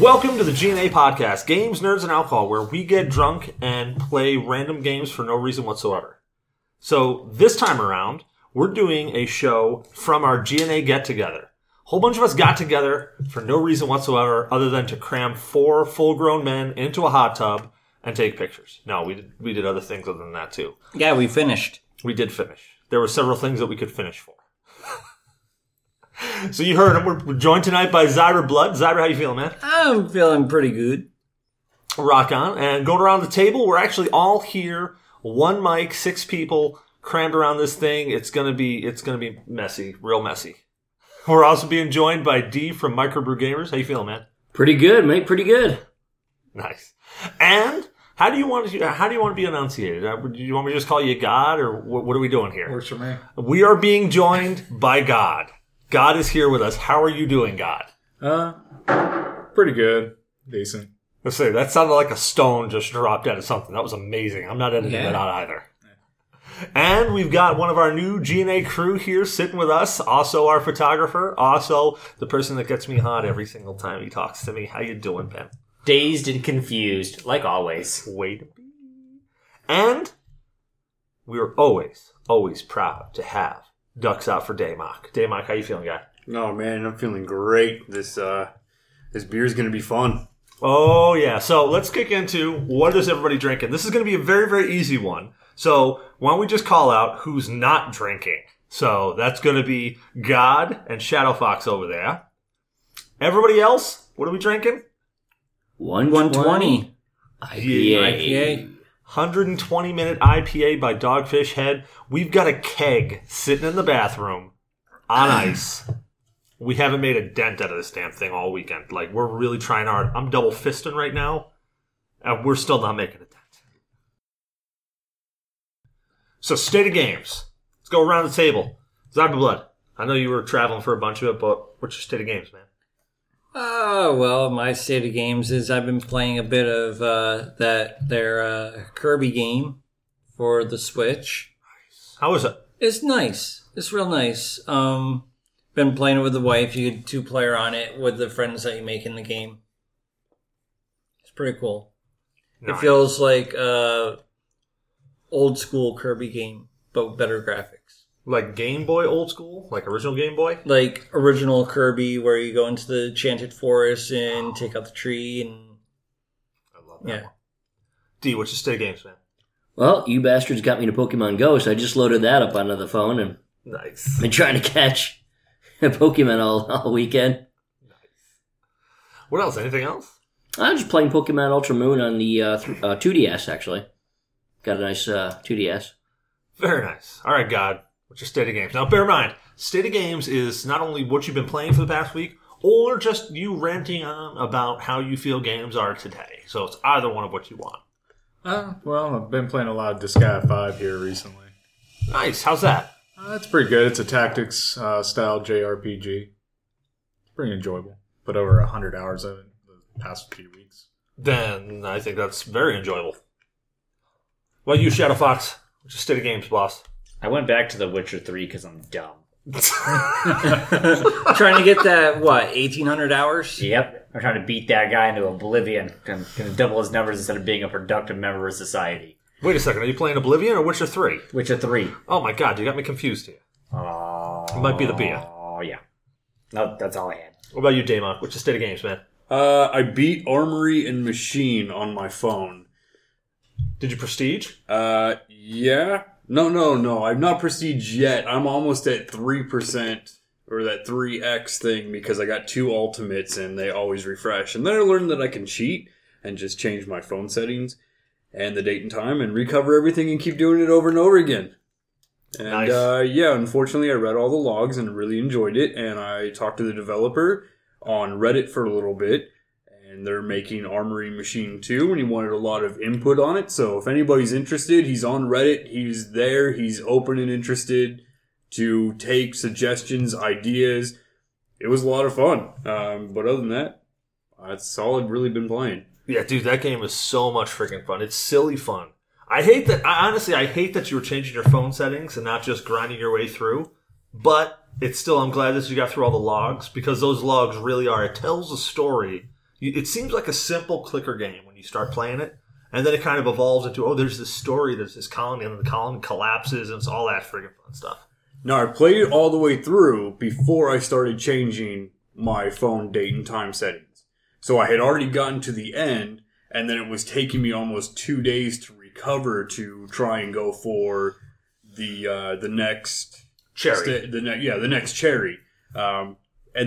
Welcome to the GNA Podcast, games, nerds, and alcohol, where we get drunk and play random games for no reason whatsoever. So this time around, we're doing a show from our GNA get-together. A whole bunch of us got together for no reason whatsoever other than to cram 4 full-grown men into a hot tub and take pictures. No, we did other things other than that, too. Yeah, we finished. We did finish. There were several things that we could finish for. So you heard him. We're joined tonight by Zyberblood Blood. Zyber, how you feeling, man? I'm feeling pretty good. Rock on. And going around the table, we're actually all here. One mic, 6 people crammed around this thing. It's gonna be messy, real messy. We're also being joined by D from Microbrew Gamers. How you feeling, man? Pretty good, mate. Pretty good. Nice. And how do you want to be enunciated? Do you want me to just call you God, or what are we doing here? Works for me. We are being joined by God. God is here with us. How are you doing, God? Pretty good. Decent. Let's see. That sounded like a stone just dropped out of something. That was amazing. I'm not editing that out either. Yeah. And we've got one of our new GNA crew here sitting with us. Also our photographer. Also the person that gets me hot every single time he talks to me. How you doing, Ben? Dazed and confused, like always. Wait. And we are always, always proud to have Ducks out for Damok. Damok, how you feeling, guy? No, man, I'm feeling great. This beer's going to be fun. Oh, yeah. So let's kick into what is everybody drinking. This is going to be a very, very easy one. So why don't we just call out who's not drinking? So that's going to be God and Shadowfox over there. Everybody else, what are we drinking? 120. IPA. 120-minute IPA by Dogfish Head. We've got a keg sitting in the bathroom on ice. We haven't made a dent out of this damn thing all weekend. Like, we're really trying hard. I'm double-fisting right now, and we're still not making a dent. So, state of games. Let's go around the table. Zyberblood, I know you were traveling for a bunch of it, but what's your state of games, man? Well, my state of games is I've been playing a bit of their Kirby game for the Switch. Nice. How is it? It's nice. It's real nice. Been playing it with the wife. You get 2-player on it with the friends that you make in the game. It's pretty cool. Nice. It feels like old school Kirby game, but with better graphics. Like Game Boy old school? Like original Game Boy? Like original Kirby where you go into the enchanted forest and take out the tree. And I love that one. D, what's your state of games, man? Well, you bastards got me to Pokemon Go, so I just loaded that up onto the phone. And nice. Been trying to catch Pokemon all weekend. Nice. What else? Anything else? I'm just playing Pokemon Ultra Moon on the 2DS, actually. Got a nice 2DS. Very nice. All right, God. What's your state of games? Now, bear in mind, state of games is not only what you've been playing for the past week, or just you ranting on about how you feel games are today. So it's either one of what you want. Well, I've been playing a lot of Disgaea 5 here recently. Nice. How's that? It's pretty good. It's a tactics-style JRPG. It's pretty enjoyable. Put over 100 hours of it the past few weeks. Then I think that's very enjoyable. Well, you, Shadowfox, what's your state of games, boss? I went back to The Witcher 3 because I'm dumb. Trying to get that, 1,800 hours? Yep. I'm trying to beat that guy into oblivion. I'm going to double his numbers instead of being a productive member of society. Wait a second. Are you playing Oblivion or Witcher 3? Witcher 3. Oh, my God. You got me confused here. Oh. It might be the beer. Oh, yeah. No, that's all I had. What about you, Damon? What's your state of games, man? I beat Armory and Machine on my phone. Did you prestige? Yeah. No. I'm not prestige yet. I'm almost at 3% or that 3x thing because I got 2 ultimates and they always refresh. And then I learned that I can cheat and just change my phone settings and the date and time and recover everything and keep doing it over and over again. And nice. Unfortunately, I read all the logs and really enjoyed it. And I talked to the developer on Reddit for a little bit. And they're making Armory Machine 2, and he wanted a lot of input on it. So if anybody's interested, he's on Reddit. He's there. He's open and interested to take suggestions, ideas. It was a lot of fun. But other than that, that's all I've really been playing. Yeah, dude, that game is so much freaking fun. It's silly fun. I hate that you were changing your phone settings and not just grinding your way through. But I'm glad that you got through all the logs because those logs really are. It tells a story. It seems like a simple clicker game when you start playing it, and then it kind of evolves into, oh, there's this story, there's this colony, and the colony collapses, and it's all that friggin' fun stuff. Now, I played it all the way through before I started changing my phone date and time settings. So I had already gotten to the end, and then it was taking me almost 2 days to recover to try and go for the next cherry. The next cherry. And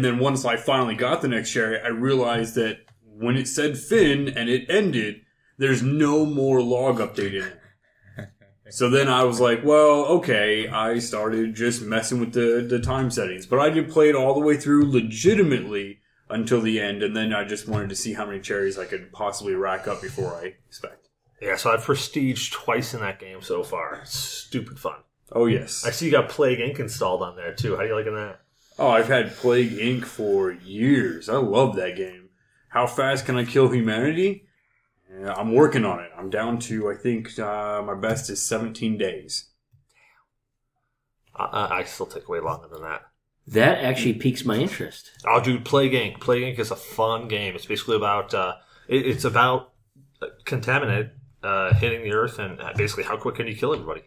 then once I finally got the next cherry, I realized that when it said Finn and it ended, there's no more log update in it. So then I was like, well, okay, I started just messing with the time settings. But I did play it all the way through legitimately until the end, and then I just wanted to see how many cherries I could possibly rack up before I expect. Yeah, so I've prestiged twice in that game so far. It's stupid fun. Oh, yes. I see you got Plague Inc. installed on there, too. How are you liking that? Oh, I've had Plague Inc. for years. I love that game. How fast can I kill humanity? Yeah, I'm working on it. I'm down to, I think, my best is 17 days. Damn. I still take way longer than that. That actually piques my interest. Oh, dude, Plague Inc. Plague Inc. is a fun game. It's basically about, it's about contaminant hitting the earth and basically how quick can you kill everybody.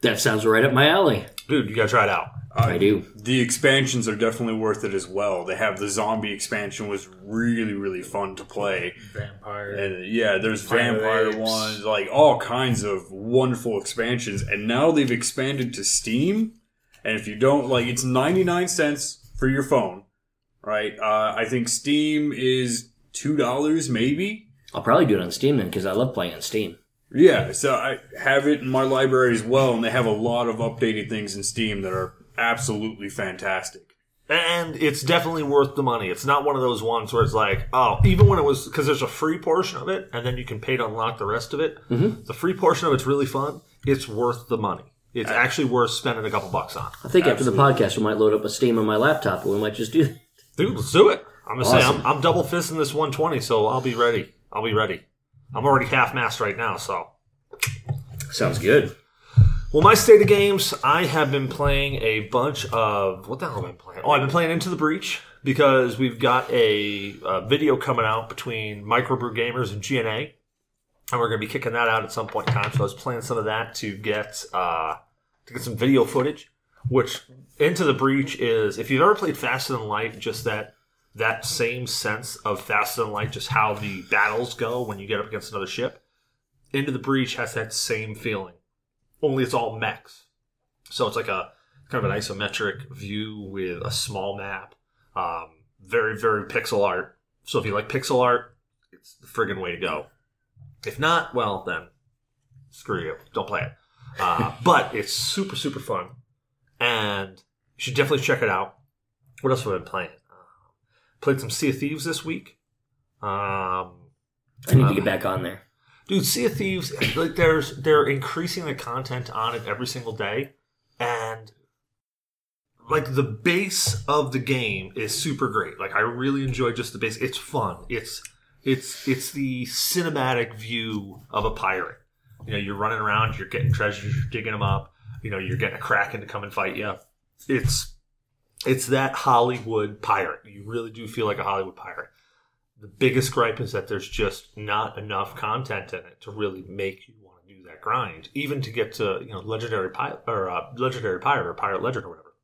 That sounds right up my alley. Dude, you gotta try it out. I do. The expansions are definitely worth it as well. They have the zombie expansion was really, really fun to play. Vampire. And yeah, there's vampire ones, like all kinds of wonderful expansions. And now they've expanded to Steam. And if you don't, like, it's 99 cents for your phone, right? I think Steam is $2 maybe. I'll probably do it on Steam then because I love playing on Steam. Yeah, so I have it in my library as well. And they have a lot of updated things in Steam that are absolutely fantastic. And it's definitely worth the money. It's not one of those ones where it's like, oh, even when it was, because there's a free portion of it, and then you can pay to unlock the rest of it. Mm-hmm. The free portion of it's really fun. It's worth the money. It's actually worth spending a couple bucks on. I think absolutely. After the podcast, we might load up a Steam on my laptop, and we might just do that. Dude, let's do it. I'm going to say, I'm double fisting this 120, so I'll be ready. I'm already half-mast right now, so. Sounds good. Well, my state of games, I have been playing a bunch of... What the hell have I been playing? Oh, I've been playing Into the Breach because we've got a video coming out between Microbrew Gamers and GNA, and we're going to be kicking that out at some point in time. So I was playing some of that to get some video footage, which Into the Breach is... If you've ever played Faster Than Light, just that same sense of Faster Than Light, just how the battles go when you get up against another ship, Into the Breach has that same feeling. Only it's all mechs. So it's like a kind of an isometric view with a small map. Very, very pixel art. So if you like pixel art, it's the friggin' way to go. If not, well, then screw you. Don't play it. But it's super, super fun. And you should definitely check it out. What else have I been playing? Played some Sea of Thieves this week. I need to get back on there. Dude, Sea of Thieves, like they're increasing the content on it every single day, and like the base of the game is super great. Like I really enjoy just the base. It's fun. It's the cinematic view of a pirate. You know, you're running around, you're getting treasures, you're digging them up. You know, you're getting a kraken to come and fight you. It's that Hollywood pirate. You really do feel like a Hollywood pirate. The biggest gripe is that there's just not enough content in it to really make you want to do that grind, even to get to legendary pirate or pirate legend or whatever.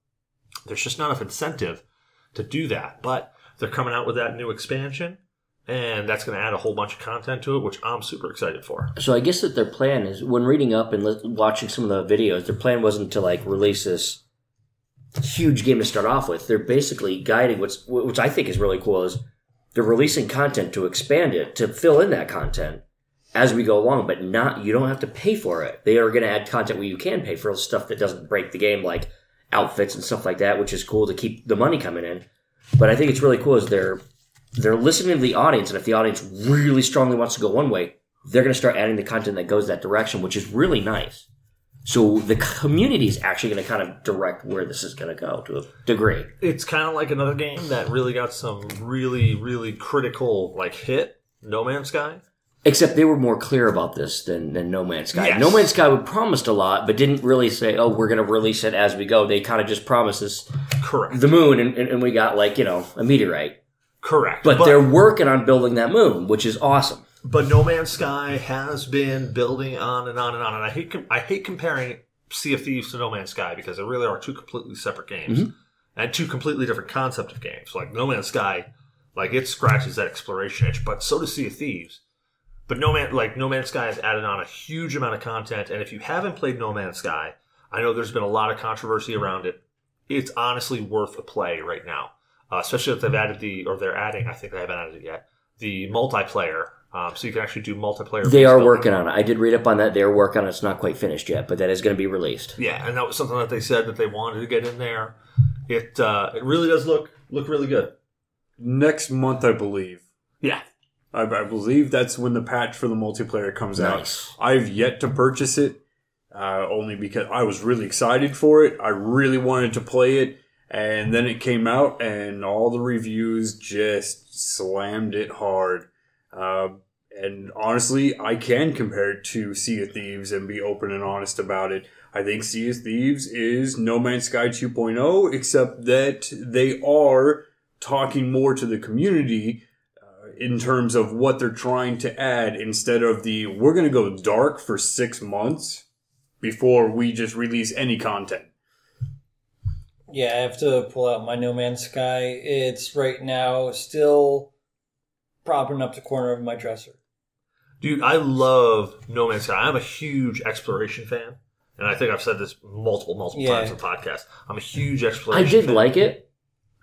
There's just not enough incentive to do that. But they're coming out with that new expansion, and that's going to add a whole bunch of content to it, which I'm super excited for. So I guess that their plan is, when reading up and watching some of the videos, their plan wasn't to like release this huge game to start off with. They're basically guiding which I think is really cool is. They're releasing content to expand it, to fill in that content as we go along, but you don't have to pay for it. They are going to add content where you can pay for stuff that doesn't break the game, like outfits and stuff like that, which is cool to keep the money coming in. But I think it's really cool is they're listening to the audience, and if the audience really strongly wants to go one way, they're going to start adding the content that goes that direction, which is really nice. So the community is actually going to kind of direct where this is going to go to a degree. It's kind of like another game that really got some really, really critical like hit, No Man's Sky. Except they were more clear about this than No Man's Sky. Yes. No Man's Sky promised a lot, but didn't really say, oh, we're going to release it as we go. They kind of just promised us the moon, and we got like, you know, a meteorite. Correct. But they're working on building that moon, which is awesome. But No Man's Sky has been building on and on and on. And I hate comparing Sea of Thieves to No Man's Sky because they really are two completely separate games. Mm-hmm. And two completely different concept of games. Like, No Man's Sky, like, it scratches that exploration itch. But so does Sea of Thieves. But No Man's Sky has added on a huge amount of content. And if you haven't played No Man's Sky, I know there's been a lot of controversy around it. It's honestly worth a play right now. Especially if they've added the multiplayer. So you can actually do multiplayer. They are working on it. I did read up on that. They're working on it. It's not quite finished yet, but that is going to be released. Yeah, and that was something that they said that they wanted to get in there. It really does look really good. Next month, I believe. Yeah. I believe that's when the patch for the multiplayer comes out. I've yet to purchase it, only because I was really excited for it. I really wanted to play it. And then it came out, and all the reviews just slammed it hard. And honestly, I can compare it to Sea of Thieves and be open and honest about it. I think Sea of Thieves is No Man's Sky 2.0, except that they are talking more to the community in terms of what they're trying to add instead of the, we're going to go dark for 6 months before we just release any content. Yeah, I have to pull out my No Man's Sky. It's right now still propping up the corner of my dresser. Dude, I love No Man's Sky. I'm a huge exploration fan. And I think I've said this multiple times on the podcast. I'm a huge exploration fan. I did like it.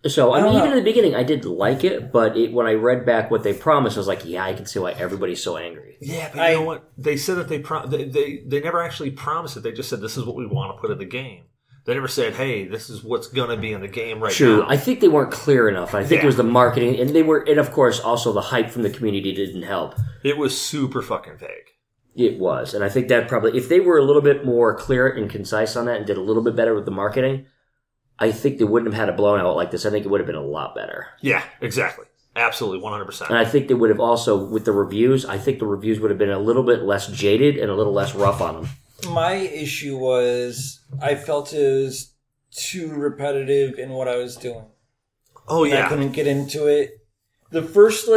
So, I mean, even in the beginning, I did like it. But when I read back what they promised, I was like, yeah, I can see why everybody's so angry. Yeah, but you know what? They said that they never actually promised it. They just said, this is what we want to put in the game. They never said, hey, this is what's going to be in the game right now. True. I think they weren't clear enough. I think it was the marketing. And of course, also the hype from the community didn't help. It was super fucking vague. It was. And I think that probably, if they were a little bit more clear and concise on that and did a little bit better with the marketing, I think they wouldn't have had a blown out like this. I think it would have been a lot better. Yeah, exactly. Absolutely, 100%. And I think they would have also, with the reviews, I think the reviews would have been a little bit less jaded and a little less rough on them. My issue was I felt it was too repetitive in what I was doing. Oh, yeah. And I couldn't get into it. The first,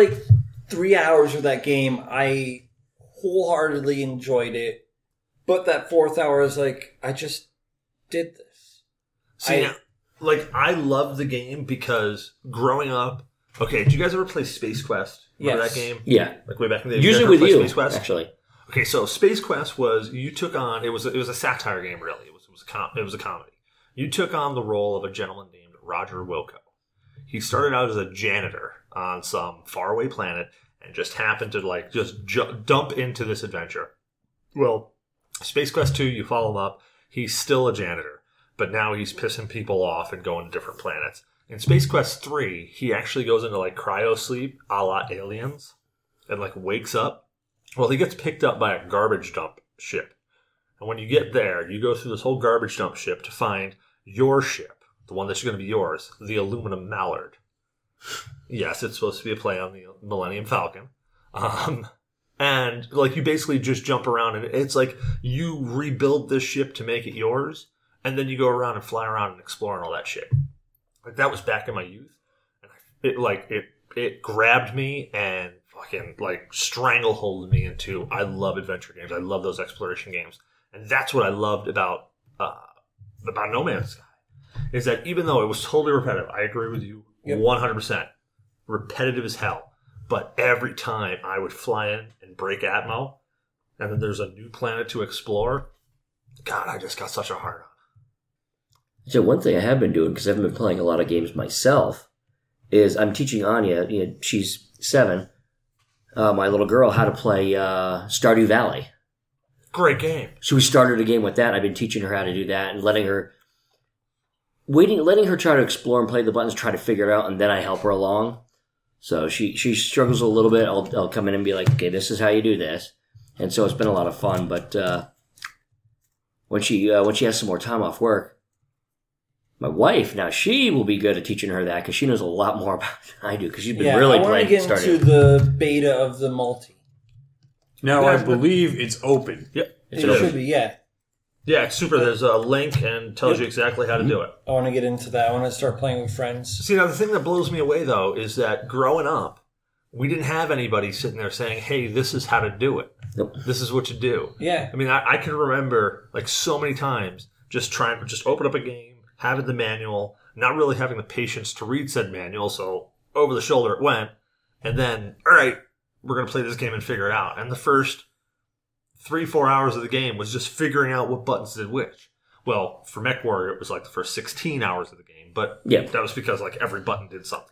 3 hours of that game, I wholeheartedly enjoyed it. But that fourth hour, I was like, I just did this. See, I love the game because growing up... Okay, did you guys ever play Space Quest? Remember that game? Yeah. Way back in the day. Usually with you, Space Quest? Actually. Okay, so Space Quest was it was a satire game, really. It was a comedy. You took on the role of a gentleman named Roger Wilco. He started out as a janitor on some faraway planet and just happened to dump into this adventure. Well, Space Quest 2, you follow him up. He's still a janitor, but now he's pissing people off and going to different planets. In Space Quest 3, he actually goes into cryo sleep, a la Aliens, and wakes up. Well, he gets picked up by a garbage dump ship. And when you get there, you go through this whole garbage dump ship to find your ship, the one that's going to be yours, the Aluminum Mallard. Yes, it's supposed to be a play on the Millennium Falcon. And you basically just jump around, and it's you rebuild this ship to make it yours, and then you go around and fly around and explore and all that shit. That was back in my youth. And it grabbed me and fucking strangleholded me into. I love adventure games. I love those exploration games, and that's what I loved about No Man's Sky, is that even though it was totally repetitive, I agree with you 100%. Repetitive as hell, but every time I would fly in and break Atmo, and then there's a new planet to explore. God, I just got such a hard on. So one thing I have been doing, because I haven't been playing a lot of games myself, is I'm teaching Anya. You know, she's 7. My little girl how to play Stardew Valley. Great game. So we started a game with that. I've been teaching her how to do that and letting her try to explore and play the buttons, try to figure it out, and then I help her along. So she struggles a little bit. I'll come in and be like, okay, this is how you do this. And so it's been a lot of fun. But when she has some more time off work, my wife, now she will be good at teaching her that because she knows a lot more about it than I do because she's been really playing and starting. Yeah, I want to get into the beta of the multi. Now, I believe it's open. Yep. It should be, yeah. Yeah, super. There's a link and tells you exactly how to do it. I want to get into that. I want to start playing with friends. See, now the thing that blows me away, though, is that growing up, we didn't have anybody sitting there saying, hey, this is how to do it. Nope. This is what you do. Yeah. I mean, I can remember, like, so many times just open up a game, having the manual, not really having the patience to read said manual, so over the shoulder it went, and then, all right, we're going to play this game and figure it out. And the first 3-4 hours of the game was just figuring out what buttons did which. Well, for MechWarrior, it was like the first 16 hours of the game, but that was because like every button did something,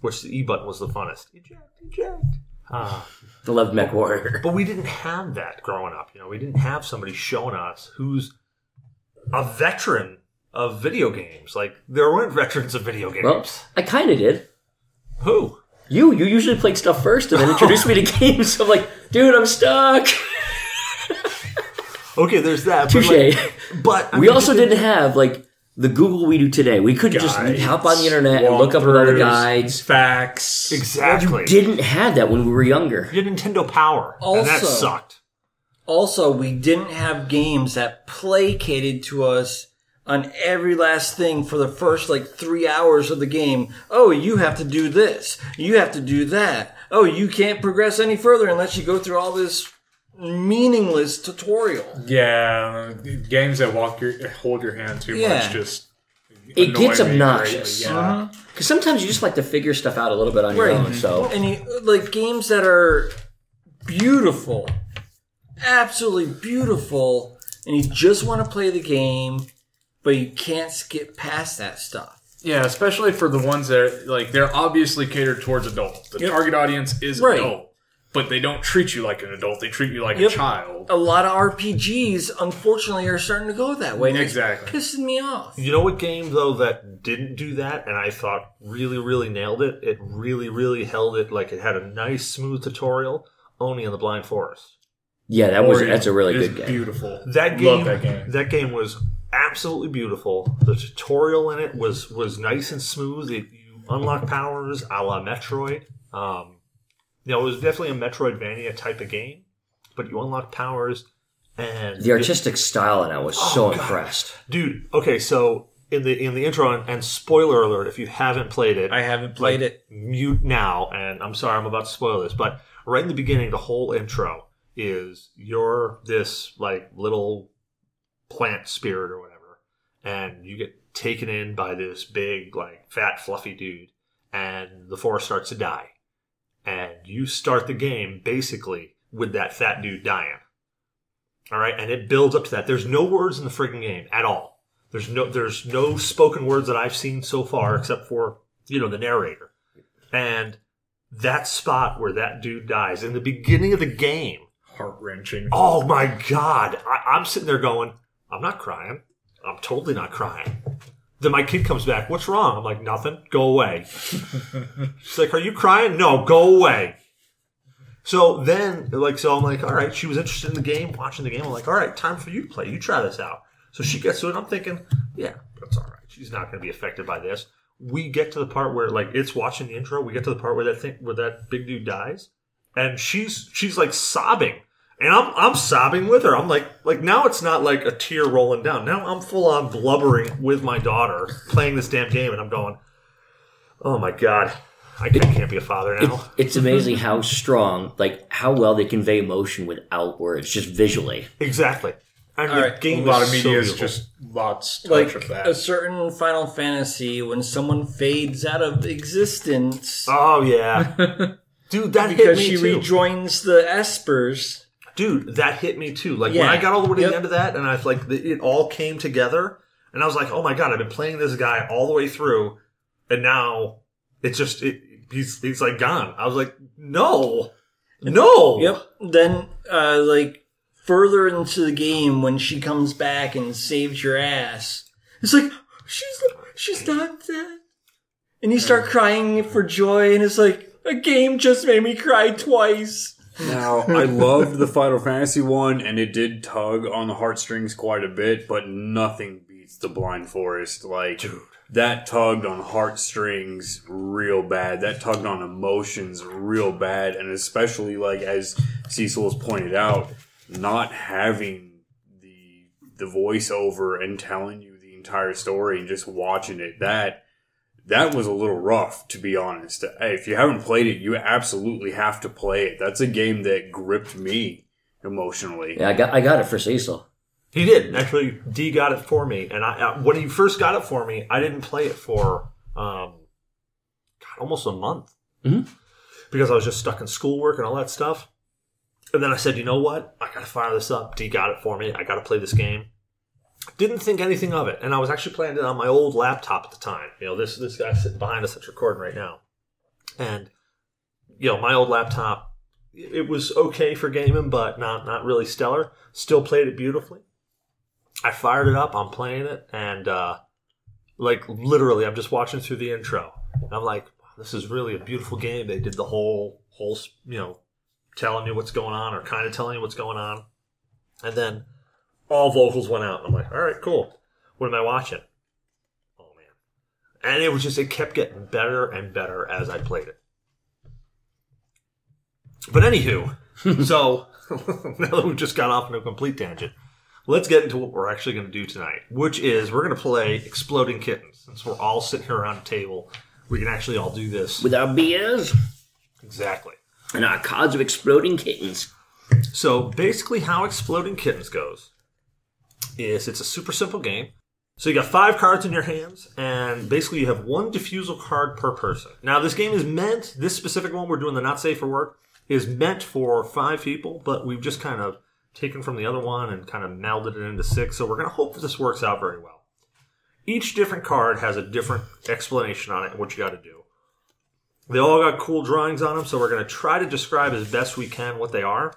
which the E button was the funnest. Eject, eject. I love MechWarrior. But we didn't have that growing up. You know, we didn't have somebody showing us who's a veteran of video games. Like, there weren't veterans of video games. Well, I kind of did. Who? You usually played stuff first and then introduced me to games. So I'm like, dude, I'm stuck. Okay, there's that. Touché. But we also didn't have, like, the Google we do today. We could just hop on the internet and look up other guides. Facts. Exactly. You didn't have that when we were younger. You had Nintendo Power, and that sucked. Also, we didn't have games that placated to us on every last thing for the first, like, 3 hours of the game. Oh, you have to do this. You have to do that. Oh, you can't progress any further unless you go through all this meaningless tutorial. Yeah, games that hold your hand too much just it gets obnoxious. Because sometimes you just like to figure stuff out a little bit on your own. So and you, like games that are beautiful, absolutely beautiful, and you just want to play the game, but you can't skip past that stuff. Yeah, especially for the ones that are, like they're obviously catered towards adults. The target audience is adult. But they don't treat you like an adult. They treat you like a child. A lot of RPGs, unfortunately, are starting to go that way. Exactly. It's pissing me off. You know what game, though, that didn't do that, and I thought really, really nailed it? It really, really held it like it had a nice, smooth tutorial, Oni and the Blind Forest. Yeah, that's a really good game. Beautiful. Love that game. That game was absolutely beautiful. The tutorial in it was nice and smooth. You unlock powers a la Metroid. It was definitely a Metroidvania type of game, but you unlock powers and the artistic style in it was so impressed. Dude, okay, so in the intro and spoiler alert if you haven't played it. I haven't played it. Mute now, and I'm sorry I'm about to spoil this, but right in the beginning the whole intro is you're this like little plant spirit or whatever, and you get taken in by this big like fat fluffy dude and the forest starts to die. And you start the game, basically, with that fat dude dying. All right? And it builds up to that. There's no words in the friggin' game at all. There's no spoken words that I've seen so far except for, you know, the narrator. And that spot where that dude dies in the beginning of the game. Heart-wrenching. Oh, my God. I'm sitting there going, I'm not crying. I'm totally not crying. Then my kid comes back. What's wrong? I'm like, nothing. Go away. She's like, are you crying? No, go away. So then, I'm like, all right, she was interested in the game, watching the game. I'm like, all right, time for you to play. You try this out. So she gets to it. I'm thinking, yeah, that's all right. She's not going to be affected by this. We get to the part where, like, it's watching the intro. We get to the part where that big dude dies, and she's like sobbing, and I'm sobbing with her. I'm like now it's not like a tear rolling down. Now I'm full on blubbering with my daughter playing this damn game, and I'm going, oh my God, I can't be a father now. It's amazing how strong, like how well they convey emotion without words, just visually. Exactly. And all right. A lot of media is just lots of touch of that. A certain Final Fantasy when someone fades out of existence. Oh yeah, dude, that hit me too. Because she rejoins the Espers. Dude, that hit me too. Like when I got all the way to the end of that, and I like it all came together, and I was like, "Oh my God, I've been playing this guy all the way through, and now it's just he's like gone." I was like, "No." Yep. Then like further into the game, when she comes back and saves your ass, it's like she's not dead, and you start crying for joy, and it's like a game just made me cry twice. Now, I loved the Final Fantasy one, and it did tug on the heartstrings quite a bit, but nothing beats the Blind Forest. Like, dude, that tugged on heartstrings real bad. That tugged on emotions real bad, and especially, like, as Cecil has pointed out, not having the the voiceover and telling you the entire story and just watching it, that was a little rough, to be honest. If you haven't played it, you absolutely have to play it. That's a game that gripped me emotionally. Yeah, I got it for Cecil. He did. Actually, D got it for me. And when he first got it for me, I didn't play it for almost a month. Mm-hmm. Because I was just stuck in schoolwork and all that stuff. And then I said, you know what? I got to fire this up. D got it for me. I got to play this game. Didn't think anything of it. And I was actually playing it on my old laptop at the time. You know, this guy sitting behind us that's recording right now. And, you know, my old laptop, it was okay for gaming, but not really stellar. Still played it beautifully. I fired it up. I'm playing it. And, like, literally, I'm just watching through the intro. And I'm like, wow, this is really a beautiful game. They did the whole, you know, telling you what's going on or kind of telling you what's going on. And then all vocals went out. I'm like, all right, cool. What am I watching? Oh, man. And it was just, it kept getting better and better as I played it. But anywho, so now that we've just got off on a complete tangent, let's get into what we're actually going to do tonight, which is we're going to play Exploding Kittens. Since we're all sitting here around a table, we can actually all do this. With our beers? Exactly. And our cards of Exploding Kittens. So basically how Exploding Kittens goes is it's a super simple game. So you got 5 cards in your hands, and basically you have 1 diffusal card per person. Now this game is meant, this specific one we're doing, the Not Safe for Work, is meant for 5 people, but we've just kind of taken from the other one and kind of melded it into 6, so we're going to hope that this works out very well. Each different card has a different explanation on it and what you got to do. They all got cool drawings on them, so we're going to try to describe as best we can what they are.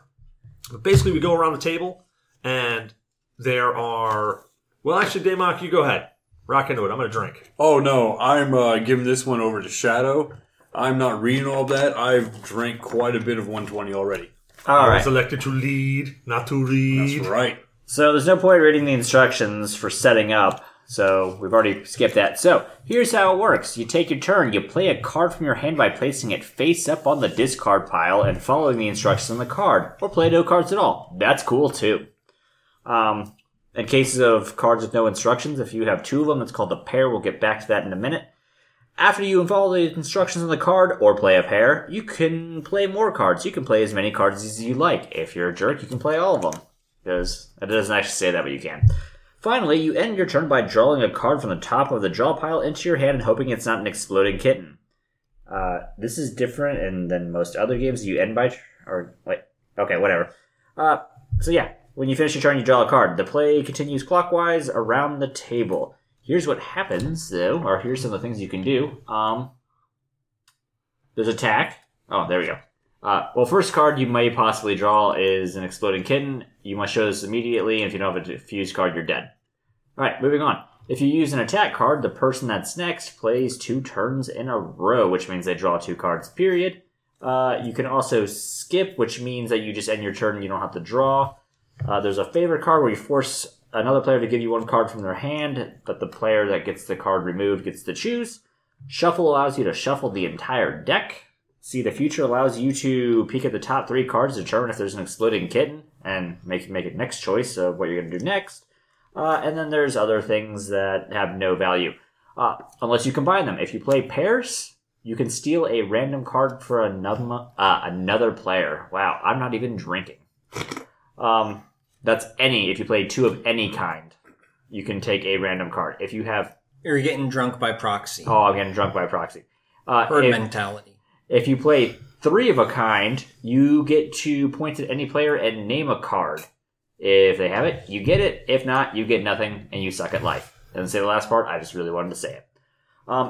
But basically, we go around the table, and there are... Well, actually, Damok, you go ahead. Rock into it. I'm going to drink. Oh, no. I'm giving this one over to Shadow. I'm not reading all that. I've drank quite a bit of 120 already. All right. I was elected to lead, not to read. That's right. So there's no point reading the instructions for setting up. So we've already skipped that. So here's how it works. You take your turn. You play a card from your hand by placing it face up on the discard pile and following the instructions on the card. Or play no cards at all. That's cool, too. In cases of cards with no instructions, if you have 2 of them, it's called the pair. We'll get back to that in a minute. After you follow the instructions on the card or play a pair, you can play more cards. You can play as many cards as you like. If you're a jerk, you can play all of them. Because it doesn't actually say that, but you can. Finally, you end your turn by drawing a card from the top of the draw pile into your hand and hoping it's not an exploding kitten. This is different than most other games. You end by... okay, whatever. So yeah, when you finish your turn, you draw a card. The play continues clockwise around the table. Here's what happens, though, or here's some of the things you can do. There's attack. Oh, there we go. Well, first card you may possibly draw is an Exploding Kitten. You must show this immediately, and if you don't have a diffuse card, you're dead. Alright, moving on. If you use an attack card, the person that's next plays 2 turns in a row, which means they draw 2 cards, period. You can also skip, which means that you just end your turn and you don't have to draw. There's a favorite card where you force another player to give you 1 card from their hand, but the player that gets the card removed gets to choose. Shuffle allows you to shuffle the entire deck. See the Future allows you to peek at the top 3 cards to determine if there's an Exploding Kitten and make it next choice of what you're going to do next. And then there's other things that have no value, unless you combine them. If you play pairs, you can steal a random card for another player. Wow, I'm not even drinking. That's any. If you play 2 of any kind, you can take a random card. If you have... You're getting drunk by proxy. Oh, I'm getting drunk by proxy. Herd mentality. If you play 3 of a kind, you get to point at any player and name a card. If they have it, you get it. If not, you get nothing, and you suck at life. Didn't say the last part. I just really wanted to say it.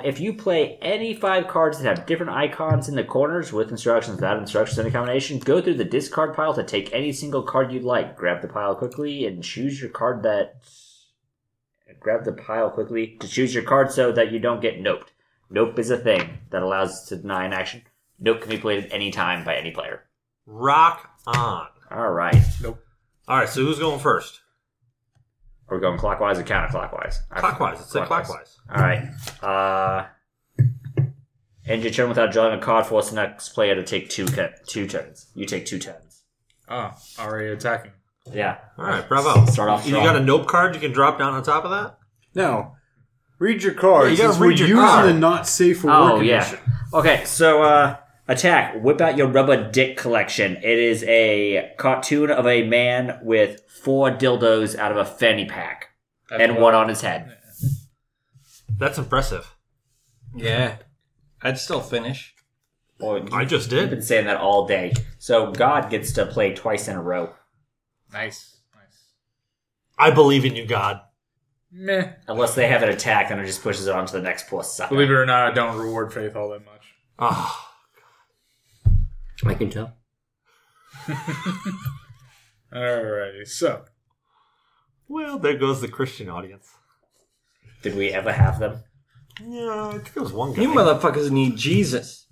If you play any 5 cards that have different icons in the corners with instructions, without instructions, any combination, go through the discard pile to take any single card you'd like. Grab the pile quickly to choose your card so that you don't get noped. Nope is a thing that allows us to deny an action. Nope can be played at any time by any player. Rock on. All right. Nope. All right, so who's going first? Are we going clockwise or counterclockwise? Clockwise. It's clockwise. All right. End your turn without drawing a card. Force the next player to take two turns. You take 2 turns. Oh, already attacking. Yeah. All right, bravo. Start off strong. You got a nope card you can drop down on top of that? No. Read your card. Yeah, you gotta read your card. We're using the not safe for work condition. Okay, so attack. Whip out your rubber dick collection. It is a cartoon of a man with 4 dildos out of a fanny pack. And 1 on his head. That's impressive. Yeah. I'd still finish. Boy, I just did. I've been saying that all day. So God gets to play twice in a row. Nice. I believe in you, God. Meh. Unless they have an attack, then it just pushes it onto the next plus sucker. Believe it or not, I don't reward faith all that much. Oh. I can tell. Alrighty, so. Well, there goes the Christian audience. Did we ever have them? No, I think it was one guy. You motherfuckers need Jesus.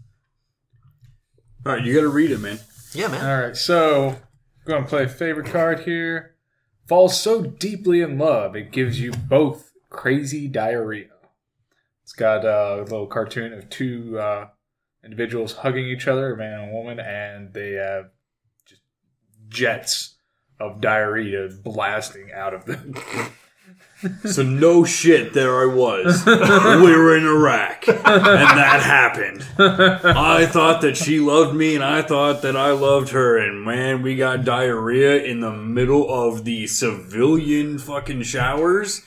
Alright, you gotta read it, man. Yeah, man. Alright, so I'm gonna play favorite card here. Fall so deeply in love, it gives you both crazy diarrhea. It's got a little cartoon of 2 individuals hugging each other, a man and a woman, and they have just jets of diarrhea blasting out of them. So no shit, there I was. We were in Iraq, and that happened. I thought that she loved me, and I thought that I loved her, and man, we got diarrhea in the middle of the civilian fucking showers.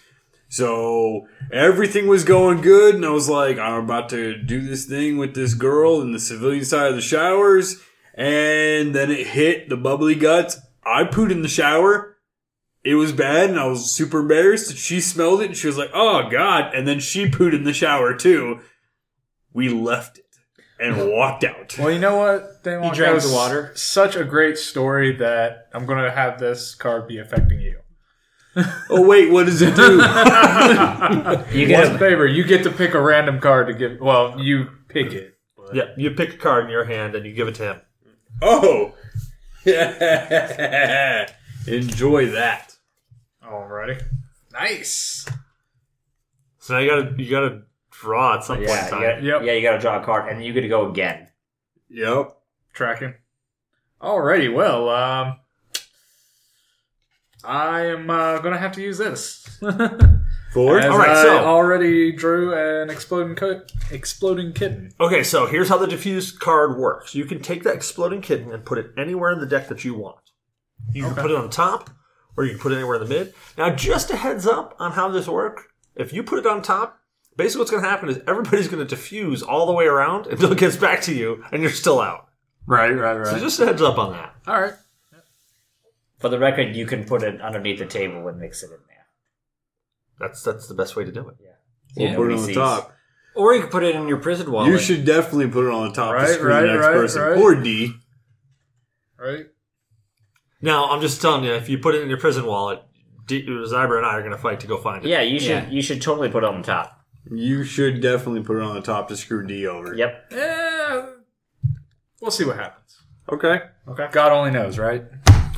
So everything was going good, and I was like, I'm about to do this thing with this girl in the civilian side of the showers, and then it hit the bubbly guts. I pooed in the shower. It was bad, and I was super embarrassed. She smelled it, and she was like, oh, God. And then she pooed in the shower, too. We left it and walked out. Well, you know what? They want to the water. Such a great story that I'm going to have this card be affecting you. Oh, wait. What does it do? Favor. You get to pick a random card to give. Well, you pick it. But. Yeah, you pick a card in your hand, and you give it to him. Oh. Enjoy that. Alrighty. Nice. So now you gotta draw at some point in time. You gotta draw a card, and you get to go again. Yep. Tracking. Alrighty, well, I am gonna have to use this. Forward? Alright, so I already drew an exploding kitten. Okay, so here's how the diffuse card works. You can take that exploding kitten and put it anywhere in the deck that you want. You can put it on top. Or you can put it anywhere in the mid. Now, just a heads up on how this works. If you put it on top, basically what's going to happen is everybody's going to diffuse all the way around until it gets back to you, and you're still out. Right. So just a heads up on that. All right. For the record, you can put it underneath the table and mix it in there. That's the best way to do it. Yeah. Or put it on the top. Or you can put it in your prison wallet. You should definitely put it on the top to screw the next person. Right. Or D. Right. Now, I'm just telling you, if you put it in your prison wallet, Zyber and I are going to fight to go find it. Yeah, you should totally put it on the top. You should definitely put it on the top to screw D over. Yep. Yeah. We'll see what happens. Okay. God only knows, right?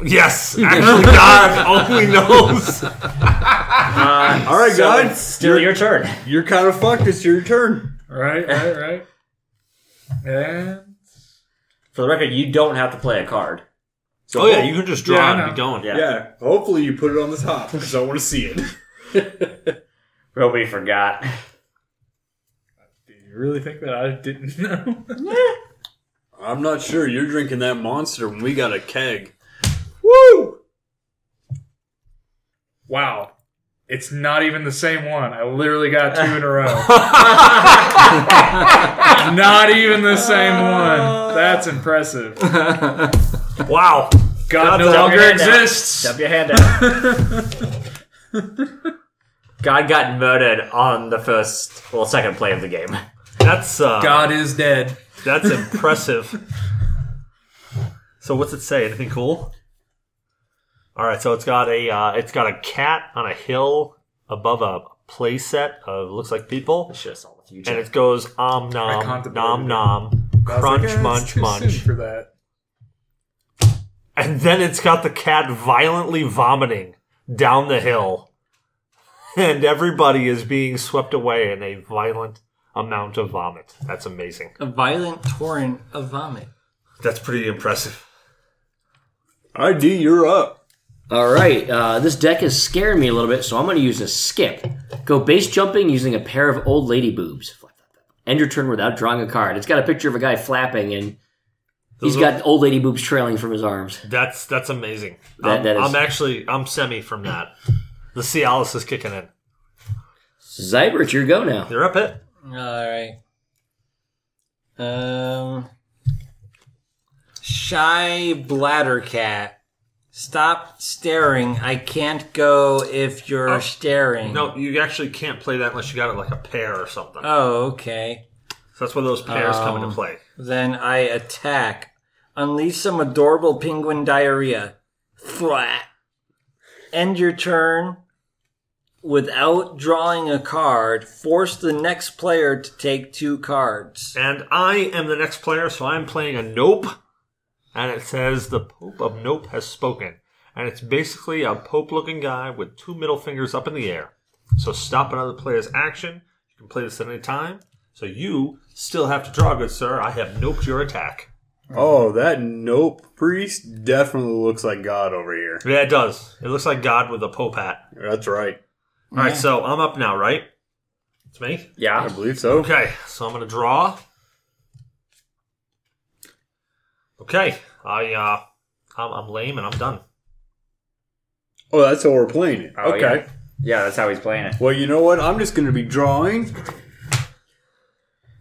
Yes. Actually, God only knows. All right, so God. It's still your turn. You're kind of fucked. It's your turn. Right. And for the record, you don't have to play a card. So you can just draw and be going. Yeah. Hopefully you put it on the top, because I want to see it. Nobody forgot. Do you really think that I didn't know? I'm not sure. You're drinking that monster when we got a keg. Woo! Wow. It's not even the same one. I literally got 2 in a row. Not even the same one. That's impressive. Wow. God no longer exists. Dump your hand out. God got murdered on the second play of the game. That's God is dead. That's impressive. So what's it say? Anything cool? All right, so it's got a cat on a hill above a play set of looks like people. It's just all the future. And it goes om nom nom nom crunch munch munch for that. And then it's got the cat violently vomiting down the hill, and everybody is being swept away in a violent amount of vomit. That's amazing. A violent torrent of vomit. That's pretty impressive. All right, D, you're up. All right, this deck is scaring me a little bit, so I'm going to use a skip. Go base jumping using a pair of old lady boobs. End your turn without drawing a card. It's got a picture of a guy flapping, and he's got old lady boobs trailing from his arms. That's amazing. I'm semi from that. The Cialis is kicking in. Zyber, it's your go now. You're up it. All right. Shy Bladdercat. Stop staring. I can't go if you're staring. No, you actually can't play that unless you got it like a pair or something. Oh, okay. So that's when those pairs come into play. Then I attack. Unleash some adorable penguin diarrhea. Thwack. End your turn without drawing a card. Force the next player to take two cards. And I am the next player, so I'm playing a nope. And it says, the Pope of Nope has spoken. And it's basically a Pope-looking guy with two middle fingers up in the air. So stop another player's action. You can play this at any time. So you still have to draw, good sir. I have noped your attack. Oh, that nope priest definitely looks like God over here. Yeah, it does. It looks like God with a Pope hat. That's right. All right, so I'm up now, right? It's me? Yeah, I believe so. Okay, so I'm going to draw. Okay, I'm lame and I'm done. Oh, that's how we're playing it. Oh, okay. Yeah, that's how he's playing it. Well, you know what? I'm just going to be drawing,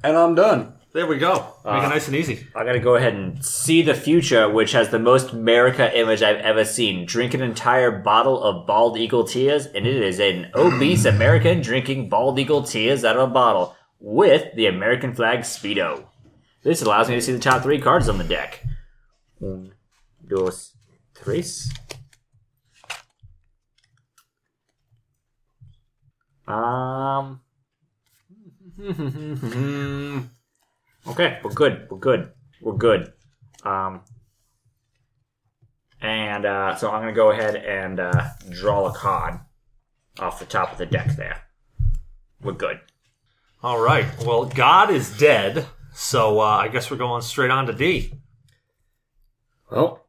and I'm done. There we go. Make it nice and easy. I got to go ahead and see the future, which has the most America image I've ever seen. Drink an entire bottle of Bald Eagle tears, and it is an obese American drinking Bald Eagle tears out of a bottle with the American flag Speedo. This allows me to see the top three cards on the deck. 1, 2, 3. Okay, we're good. So I'm going to go ahead and draw a card off the top of the deck there. We're good. All right. Well, God is dead, so I guess we're going straight on to D. Well,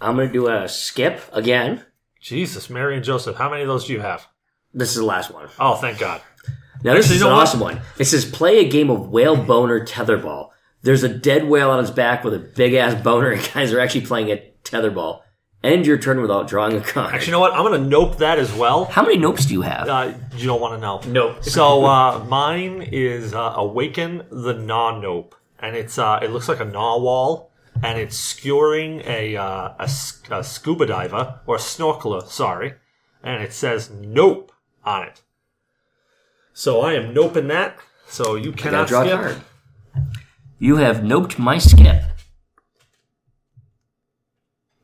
I'm going to do a skip again. Jesus, Mary and Joseph, how many of those do you have? This is the last one. Oh, thank God. Now, this is an awesome one. It says, play a game of whale boner tetherball. There's a dead whale on its back with a big-ass boner, and guys are actually playing at tetherball. End your turn without drawing a card. Actually, you know what? I'm going to nope that as well. How many nopes do you have? You don't want to know. Nope. So mine is Awaken the Gnaw-Nope. And it looks like a narwhal, and it's skewering a scuba diver, or a snorkeler, sorry. And it says nope on it. So I am noping that. So you cannot draw skip. A card. You have noped my skip.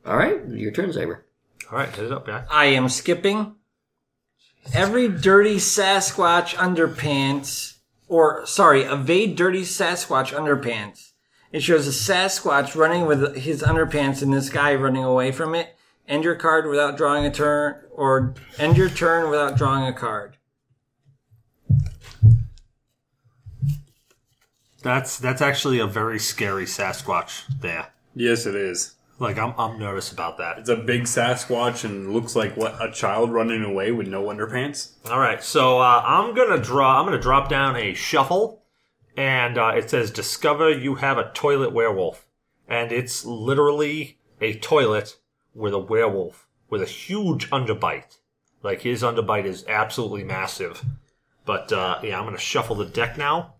All right, your turn, Saber. All right, hit it up, guy. I am skipping. Every dirty Sasquatch underpants, evade dirty Sasquatch underpants. It shows a Sasquatch running with his underpants and this guy running away from it. End your turn without drawing a card. That's actually a very scary Sasquatch there. Yes, it is. Like, I'm nervous about that. It's a big Sasquatch and looks like a child running away with no underpants. All right, so I'm going to drop down a shuffle, and it says, discover you have a toilet werewolf. And it's literally a toilet with a werewolf with a huge underbite. Like, his underbite is absolutely massive. But, I'm going to shuffle the deck now.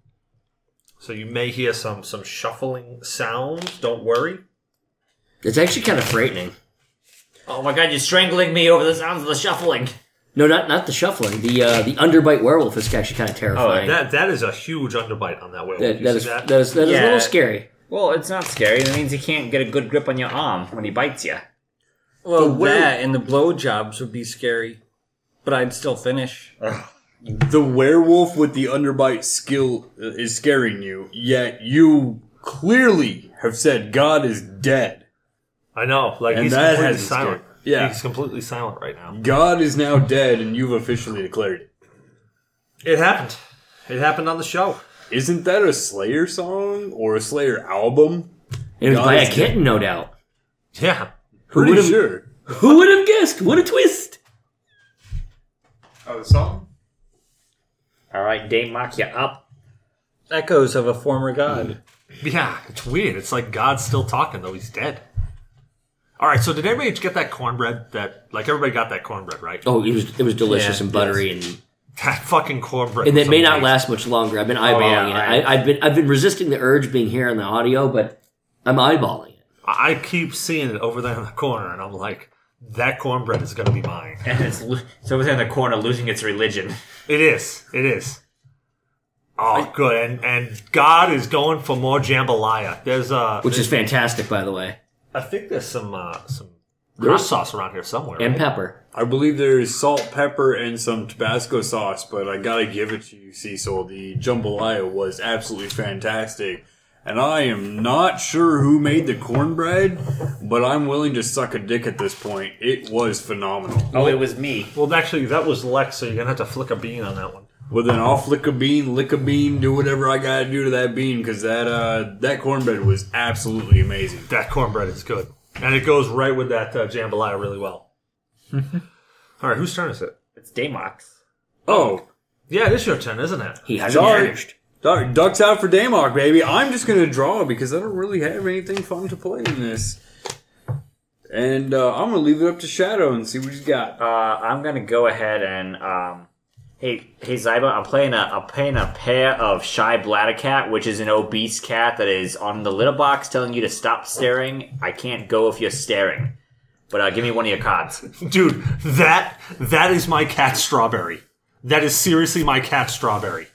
So you may hear some shuffling sounds. Don't worry. It's actually kind of frightening. Oh my God, you're strangling me over the sounds of the shuffling. No, not the shuffling. The underbite werewolf is actually kind of terrifying. Oh, that is a huge underbite on that werewolf. That is a little scary. Well, it's not scary. That means he can't get a good grip on your arm when he bites you. Well, that and the blowjobs would be scary, but I'd still finish. The werewolf with the underbite skill is scaring you, yet you clearly have said God is dead. I know, like, and he's completely silent. Yeah. He's completely silent right now. God is now dead, and you've officially declared it. It happened. It happened on the show. Isn't that a Slayer song or a Slayer album? It was by a kitten, no doubt. Yeah. Pretty sure. Who would have guessed? What a twist! Oh, the song? Alright, Damok, you up. Echoes of a former god. Yeah, it's weird. It's like God's still talking, though he's dead. Alright, so did everybody get that cornbread? Everybody got that cornbread, right? Oh, it was delicious and buttery and... That fucking cornbread. And it may not last much longer. I've been eyeballing it. I've been resisting the urge being here on the audio, but I'm eyeballing it. I keep seeing it over there in the corner, and I'm like, that cornbread is going to be mine. And it's over there in the corner losing its religion. It is. Oh, good. And God is going for more jambalaya. Which is fantastic, by the way. I think there's some hot sauce around here somewhere. And pepper. I believe there's salt, pepper, and some Tabasco sauce, but I gotta give it to you, Cecil. The jambalaya was absolutely fantastic. And I am not sure who made the cornbread, but I'm willing to suck a dick at this point. It was phenomenal. Oh, it was me. Well, actually, that was Lex, so you're gonna have to flick a bean on that one. Well, then I'll flick a bean, lick a bean, do whatever I gotta do to that bean, because that cornbread was absolutely amazing. That cornbread is good. And it goes right with that jambalaya really well. All right, whose turn is it? It's Damok's. Oh. Yeah, it is your turn, isn't it? He has managed. Ducks out for Damok, baby. I'm just going to draw because I don't really have anything fun to play in this. And I'm going to leave it up to Shadow and see what he's got. I'm going to go ahead and... Hey, Zyba, I'm playing a pair of Shy Bladder Cat, which is an obese cat that is on the litter box telling you to stop staring. I can't go if you're staring. But give me one of your cards. Dude, that is my cat Strawberry. That is seriously my cat Strawberry.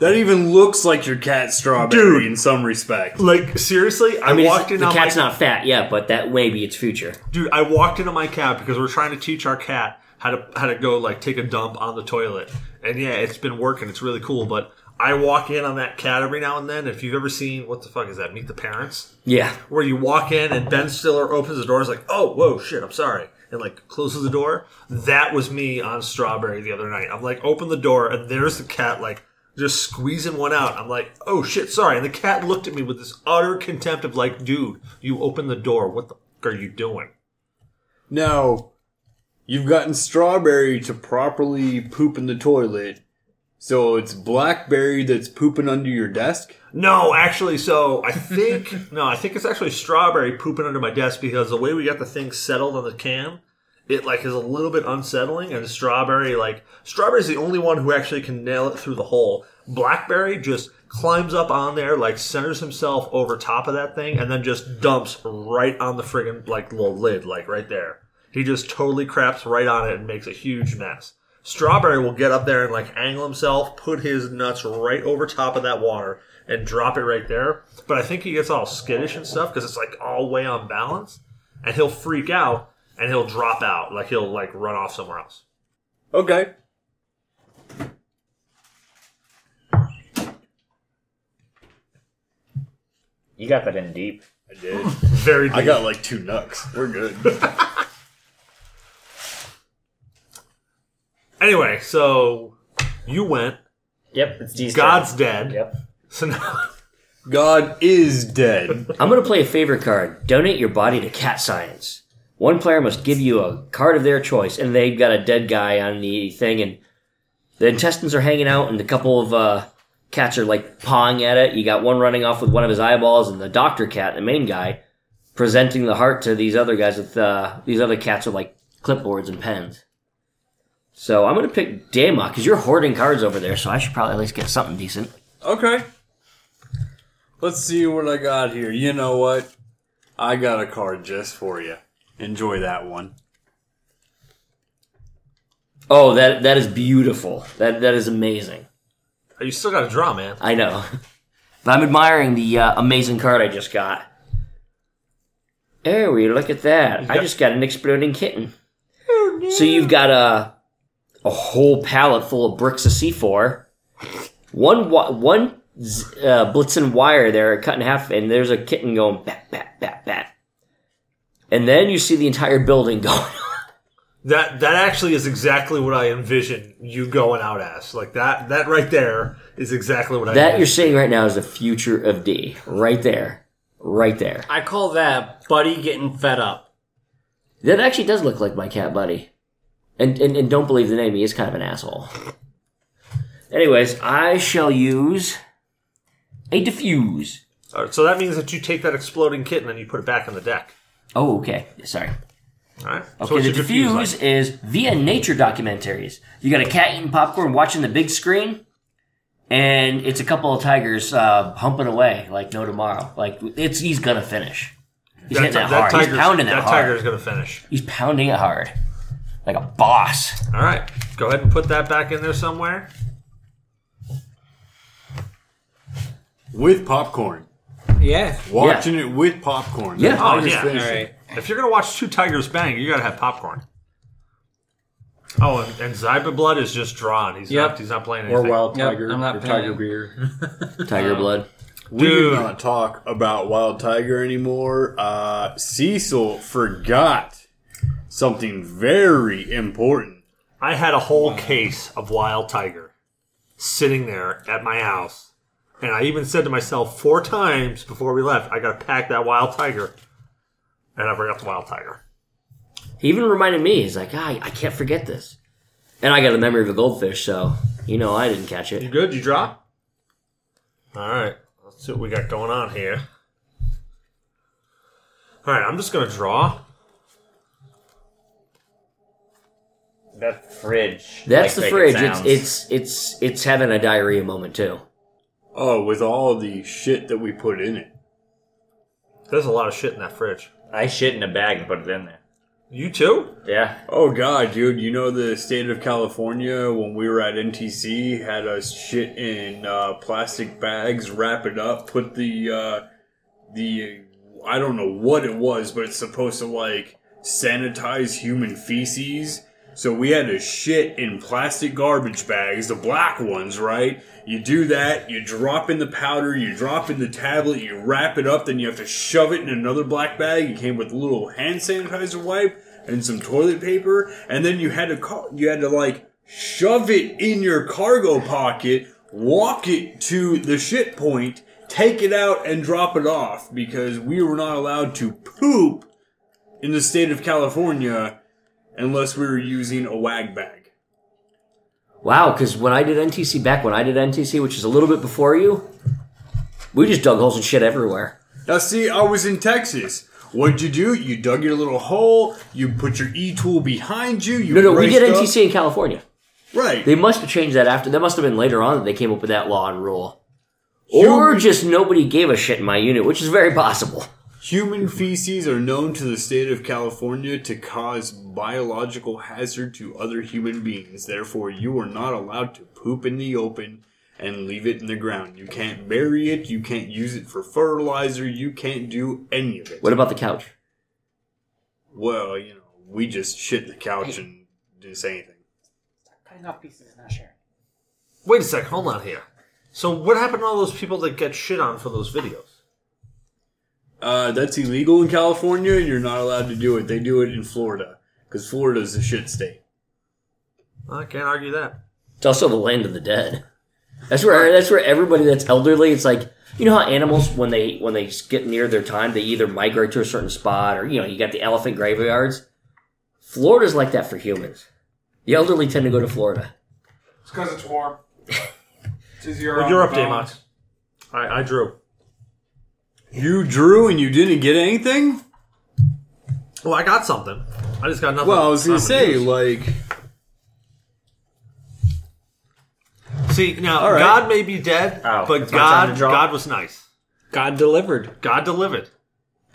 That even looks like your cat Strawberry, dude, in some respect. Like, seriously? I mean, walked in. The cat's not fat, yeah, but that may be its future. Dude, I walked into my cat because we're trying to teach our cat how to go, like, take a dump on the toilet. And yeah, it's been working. It's really cool. But I walk in on that cat every now and then. If you've ever seen, what the fuck is that, Meet the Parents? Yeah. Where you walk in and Ben Stiller opens the door. It's like, oh, whoa, shit, I'm sorry. And, like, closes the door. That was me on Strawberry the other night. I'm like, open the door, and there's the cat, like, just squeezing one out. I'm like, oh, shit, sorry. And the cat looked at me with this utter contempt of, like, dude, you opened the door. What the fuck are you doing? No. You've gotten Strawberry to properly poop in the toilet, so it's Blackberry that's pooping under your desk? No, actually, I think it's actually Strawberry pooping under my desk because the way we got the thing settled on the can, it, like, is a little bit unsettling, and Strawberry's the only one who actually can nail it through the hole. Blackberry just climbs up on there, like, centers himself over top of that thing, and then just dumps right on the friggin', like, little lid, like, right there. He just totally craps right on it and makes a huge mess. Strawberry will get up there and, like, angle himself, put his nuts right over top of that water, and drop it right there. But I think he gets all skittish and stuff because it's, like, all way on balance. And he'll freak out, and he'll drop out. Like, he'll, like, run off somewhere else. Okay. You got that in deep. I did. Very deep. I got, like, 2 nucks. We're good. Anyway, so you went. Yep, it's D's. God's dead. Yep. So now God is dead. I'm going to play a favorite card. Donate your body to cat science. One player must give you a card of their choice, and they've got a dead guy on the thing, and the intestines are hanging out, and a couple of cats are, like, pawing at it. You got one running off with one of his eyeballs, and the doctor cat, the main guy, presenting the heart to these other guys with these other cats with, like, clipboards and pens. So I'm going to pick Damok, because you're hoarding cards over there, so I should probably at least get something decent. Okay. Let's see what I got here. You know what? I got a card just for you. Enjoy that one. Oh, that is beautiful. That is amazing. You still got to draw, man. I know. But I'm admiring the amazing card I just got. Oh, look at that. I just got an Exploding Kitten. Oh, no. So you've got a whole pallet full of bricks of C4. One blitzen wire there cut in half, and there's a kitten going bat, bat, bat, bat. And then you see the entire building going on. That actually is exactly what I envision you going out as. Like, that right there is exactly what I envision. That you're seeing right now is the future of D. Right there. Right there. I call that Buddy getting fed up. That actually does look like my cat, Buddy. And don't believe the name. He is kind of an asshole. Anyways, I shall use a diffuse. All right, so that means that you take that exploding kitten and you put it back on the deck. Oh, okay. Sorry. All right. Okay, so the diffuse is via nature documentaries. You got a cat eating popcorn, watching the big screen, and it's a couple of tigers humping away like no tomorrow. Like he's gonna finish. He's hitting that hard. He's pounding that hard. That tiger's gonna finish. He's pounding it hard, like a boss. All right, go ahead and put that back in there somewhere. With popcorn. Yeah. Watching it with popcorn. Yeah. Oh, yeah. All right. If you're going to watch two tigers bang, you got to have popcorn. Oh, and Zyberblood Blood is just drawn. He's not playing anything. Or Wild Tiger. Yep, I'm not Tiger Beer. Tiger Blood. We do not talk about Wild Tiger anymore. Cecil forgot something very important. I had a whole case of Wild Tiger sitting there at my house. And I even said to myself 4 times before we left, I got to pack that Wild Tiger. And I forgot the Wild Tiger. He even reminded me. He's like, I can't forget this. And I got a memory of a goldfish, so you know I didn't catch it. You good? You drop? All right. Let's see what we got going on here. All right. I'm just going to draw. That fridge. That's the fridge. It's having a diarrhea moment, too. Oh, with all the shit that we put in it. There's a lot of shit in that fridge. I shit in a bag and put it in there. You too? Yeah. Oh, God, dude. You know the state of California, when we were at NTC, had us shit in plastic bags, wrap it up, put the I don't know what it was, but it's supposed to, like, sanitize human feces. So we had to shit in plastic garbage bags, the black ones, right? You do that, you drop in the powder, you drop in the tablet, you wrap it up, then you have to shove it in another black bag. It came with a little hand sanitizer wipe and some toilet paper, and then you had to shove it in your cargo pocket, walk it to the shit point, take it out, and drop it off, because we were not allowed to poop in the state of California unless we were using a wag bag. Wow, because back when I did NTC, which is a little bit before you, we just dug holes and shit everywhere. Now, see, I was in Texas. What'd you do? You dug your little hole, you put your e-tool behind you, you No, we did NTC up in California. Right. They must have changed that after. That must have been later on that they came up with that law and rule. Or just nobody gave a shit in my unit, which is very possible. Human feces are known to the state of California to cause biological hazard to other human beings. Therefore, you are not allowed to poop in the open and leave it in the ground. You can't bury it. You can't use it for fertilizer. You can't do any of it. What about the couch? Well, you know, we just shit in the couch and didn't say anything. Stop cutting off pieces and not sharing. Wait a sec. Hold on here. So what happened to all those people that get shit on for those videos? That's illegal in California, and you're not allowed to do it. They do it in Florida, because Florida's a shit state. I can't argue that. It's also the land of the dead. That's where everybody that's elderly, it's like, you know how animals, when they get near their time, they either migrate to a certain spot, or, you know, you got the elephant graveyards. Florida's like that for humans. The elderly tend to go to Florida. It's because it's warm. It's easier on your update, Mox. I drew. You drew and you didn't get anything? Well, I got something. I just got nothing. Well, I was going to say, See, now, right. God may be dead, but God was nice. God delivered.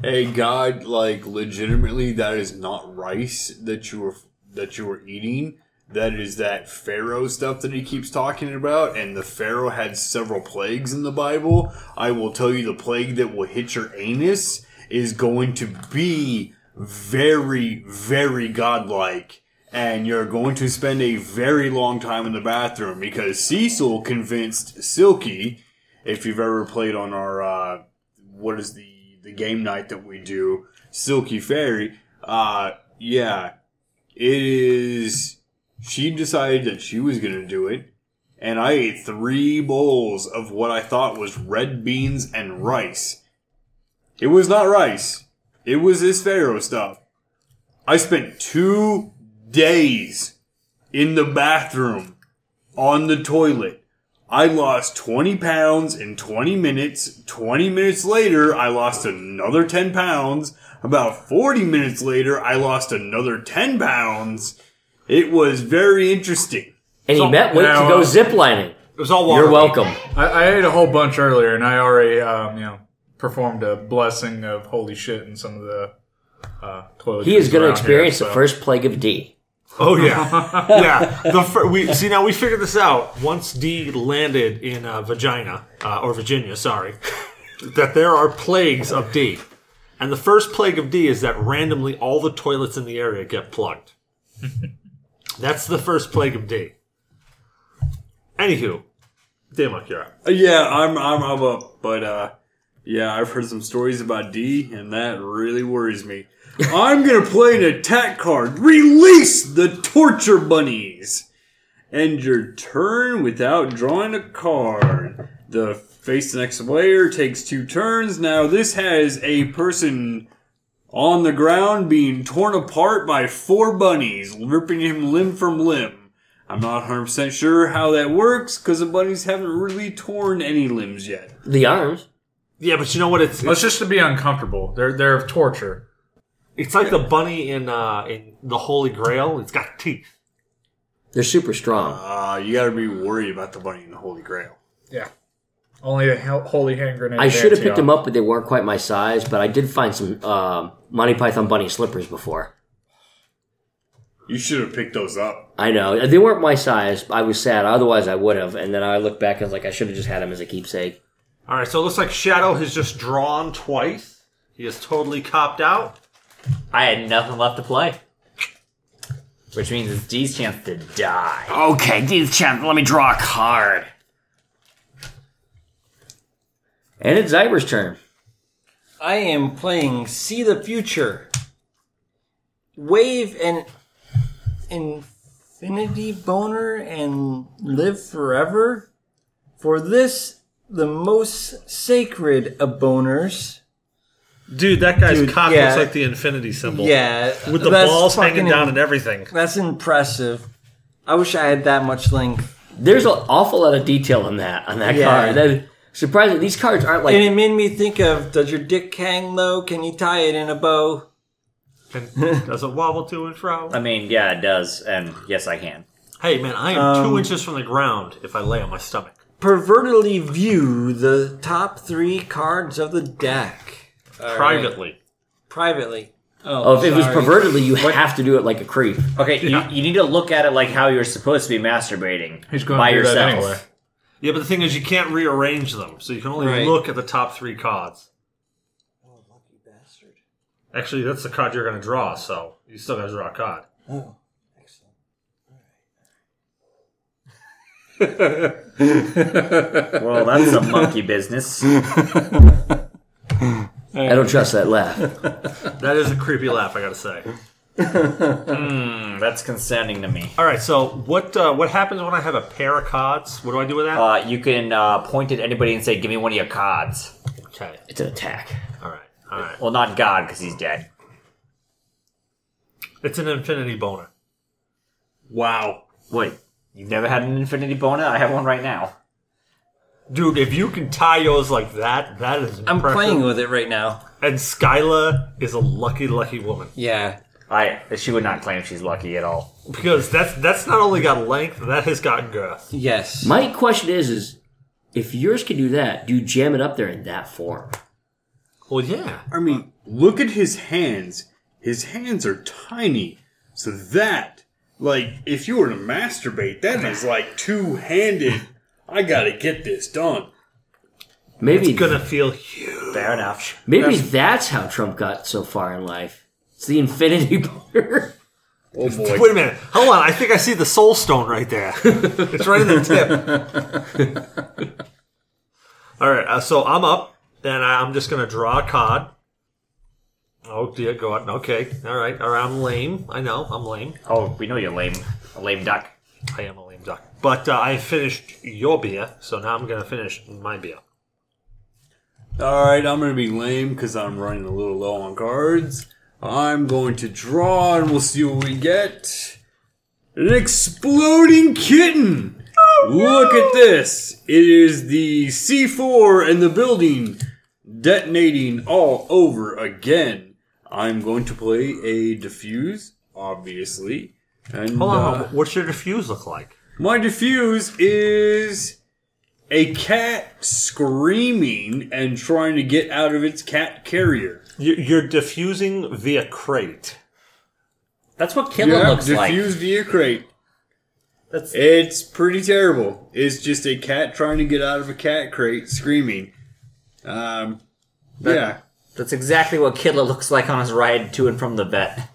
Hey, God, legitimately, that is not rice that you were eating. That is that Pharaoh stuff that he keeps talking about, and the Pharaoh had several plagues in the Bible. I will tell you, the plague that will hit your anus is going to be very, very godlike, and you're going to spend a very long time in the bathroom, because Cecil convinced Silky, if you've ever played on our, what is the game night that we do, Silky Fairy, it is... She decided that she was going to do it, and I ate 3 bowls of what I thought was red beans and rice. It was not rice. It was this Pharaoh stuff. I spent 2 days in the bathroom on the toilet. I lost 20 pounds in 20 minutes. 20 minutes later, I lost another 10 pounds. About 40 minutes later, I lost another 10 pounds. It was very interesting. And he met weight to go ziplining. It was all water. You're welcome. I ate a whole bunch earlier, and I already, performed a blessing of holy shit in some of the clothes. He is going to experience the first plague of D. Oh, yeah. Yeah. We figured this out once D landed in Virginia, that there are plagues of D. And the first plague of D is that randomly all the toilets in the area get plugged. That's the first plague of D. Anywho, Damok, you're up. Yeah, I'm up, but yeah, I've heard some stories about D, and that really worries me. I'm going to play an attack card. Release the Torture Bunnies. End your turn without drawing a card. The face the next player takes 2 turns. Now, this has a person on the ground being torn apart by 4 bunnies, ripping him limb from limb. I'm not 100% sure how that works, because the bunnies haven't really torn any limbs yet. The arms. Yeah, but you know what? It's just to be uncomfortable. They're of torture. It's like the bunny in the Holy Grail. It's got teeth. They're super strong. You got to be worried about the bunny in the Holy Grail. Yeah. Only a holy hand grenade. I should have picked them up, but they weren't quite my size. But I did find some Monty Python bunny slippers before. You should have picked those up. I know. They weren't my size. I was sad. Otherwise, I would have. And then I looked back and I was like, I should have just had them as a keepsake. All right, so it looks like Shadow has just drawn twice. He has totally copped out. I had nothing left to play. Which means it's D's chance to die. Okay, D's chance. Let me draw a card. And it's Zyber's turn. I am playing See the Future. Wave an infinity boner and live forever. For this... the most sacred of boners. Dude, that guy's cock looks like the infinity symbol. Yeah. With the balls hanging down and everything. That's impressive. I wish I had that much length. There's an awful lot of detail in that card. That, surprisingly, these cards aren't like... And it made me think of, does your dick hang low? Can you tie it in a bow? And does it wobble to and fro? I mean, yeah, it does. And yes, I can. Hey, man, I am 2 inches from the ground if I lay on my stomach. Pervertedly view the top 3 cards of the deck. Privately. Oh, if it was pervertedly, you have to do it like a creep. Okay, you need to look at it like how you're supposed to be masturbating by yourself. Anyway. Yeah, but the thing is, you can't rearrange them, so you can only look at the top 3 cards. Oh, lucky bastard. Actually, that's the card you're going to draw, so you still got to draw a card. Oh. Well, that's a monkey business. I don't trust that laugh. That is a creepy laugh, I gotta say. That's concerning to me. Alright, so what happens when I have a pair of cards? What do I do with that? You can point at anybody and say, give me one of your cards. Okay. It's an attack. Alright. Well, not God, because he's dead. It's an infinity boner. Wow. Wait. You've never had an infinity boner? I have one right now. Dude, if you can tie yours like that, that is impressive. I'm playing with it right now. And Skyla is a lucky, lucky woman. Yeah. She would not claim she's lucky at all. Because that's not only got length, that has got girth. Yes. My question is if yours can do that, do you jam it up there in that form? Well, yeah. I mean, look at his hands. His hands are tiny. So that... like, if you were to masturbate, that is like two-handed. I gotta get this done. Maybe it's gonna feel huge. Fair enough. Maybe that's how Trump got so far in life. It's the infinity border. Oh boy! Wait a minute. Hold on. I think I see the soul stone right there. It's right in the tip. All right. So I'm up, and I'm just gonna draw a card. Oh, dear God. Okay. All right. I'm lame. I know. I'm lame. Oh, we know you're lame. A lame duck. I am a lame duck. But I finished your beer, so now I'm going to finish my beer. All right. I'm going to be lame because I'm running a little low on cards. I'm going to draw and we'll see what we get. An exploding kitten! Oh, look at this! It is the C4 and the building detonating all over again. I'm going to play a diffuse, obviously. And, hold on, what's your diffuse look like? My diffuse is a cat screaming and trying to get out of its cat carrier. You're diffusing via crate. That's what Kitla looks like. Diffuse via crate. It's pretty terrible. It's just a cat trying to get out of a cat crate screaming. That's exactly what Kitla looks like on his ride to and from the vet.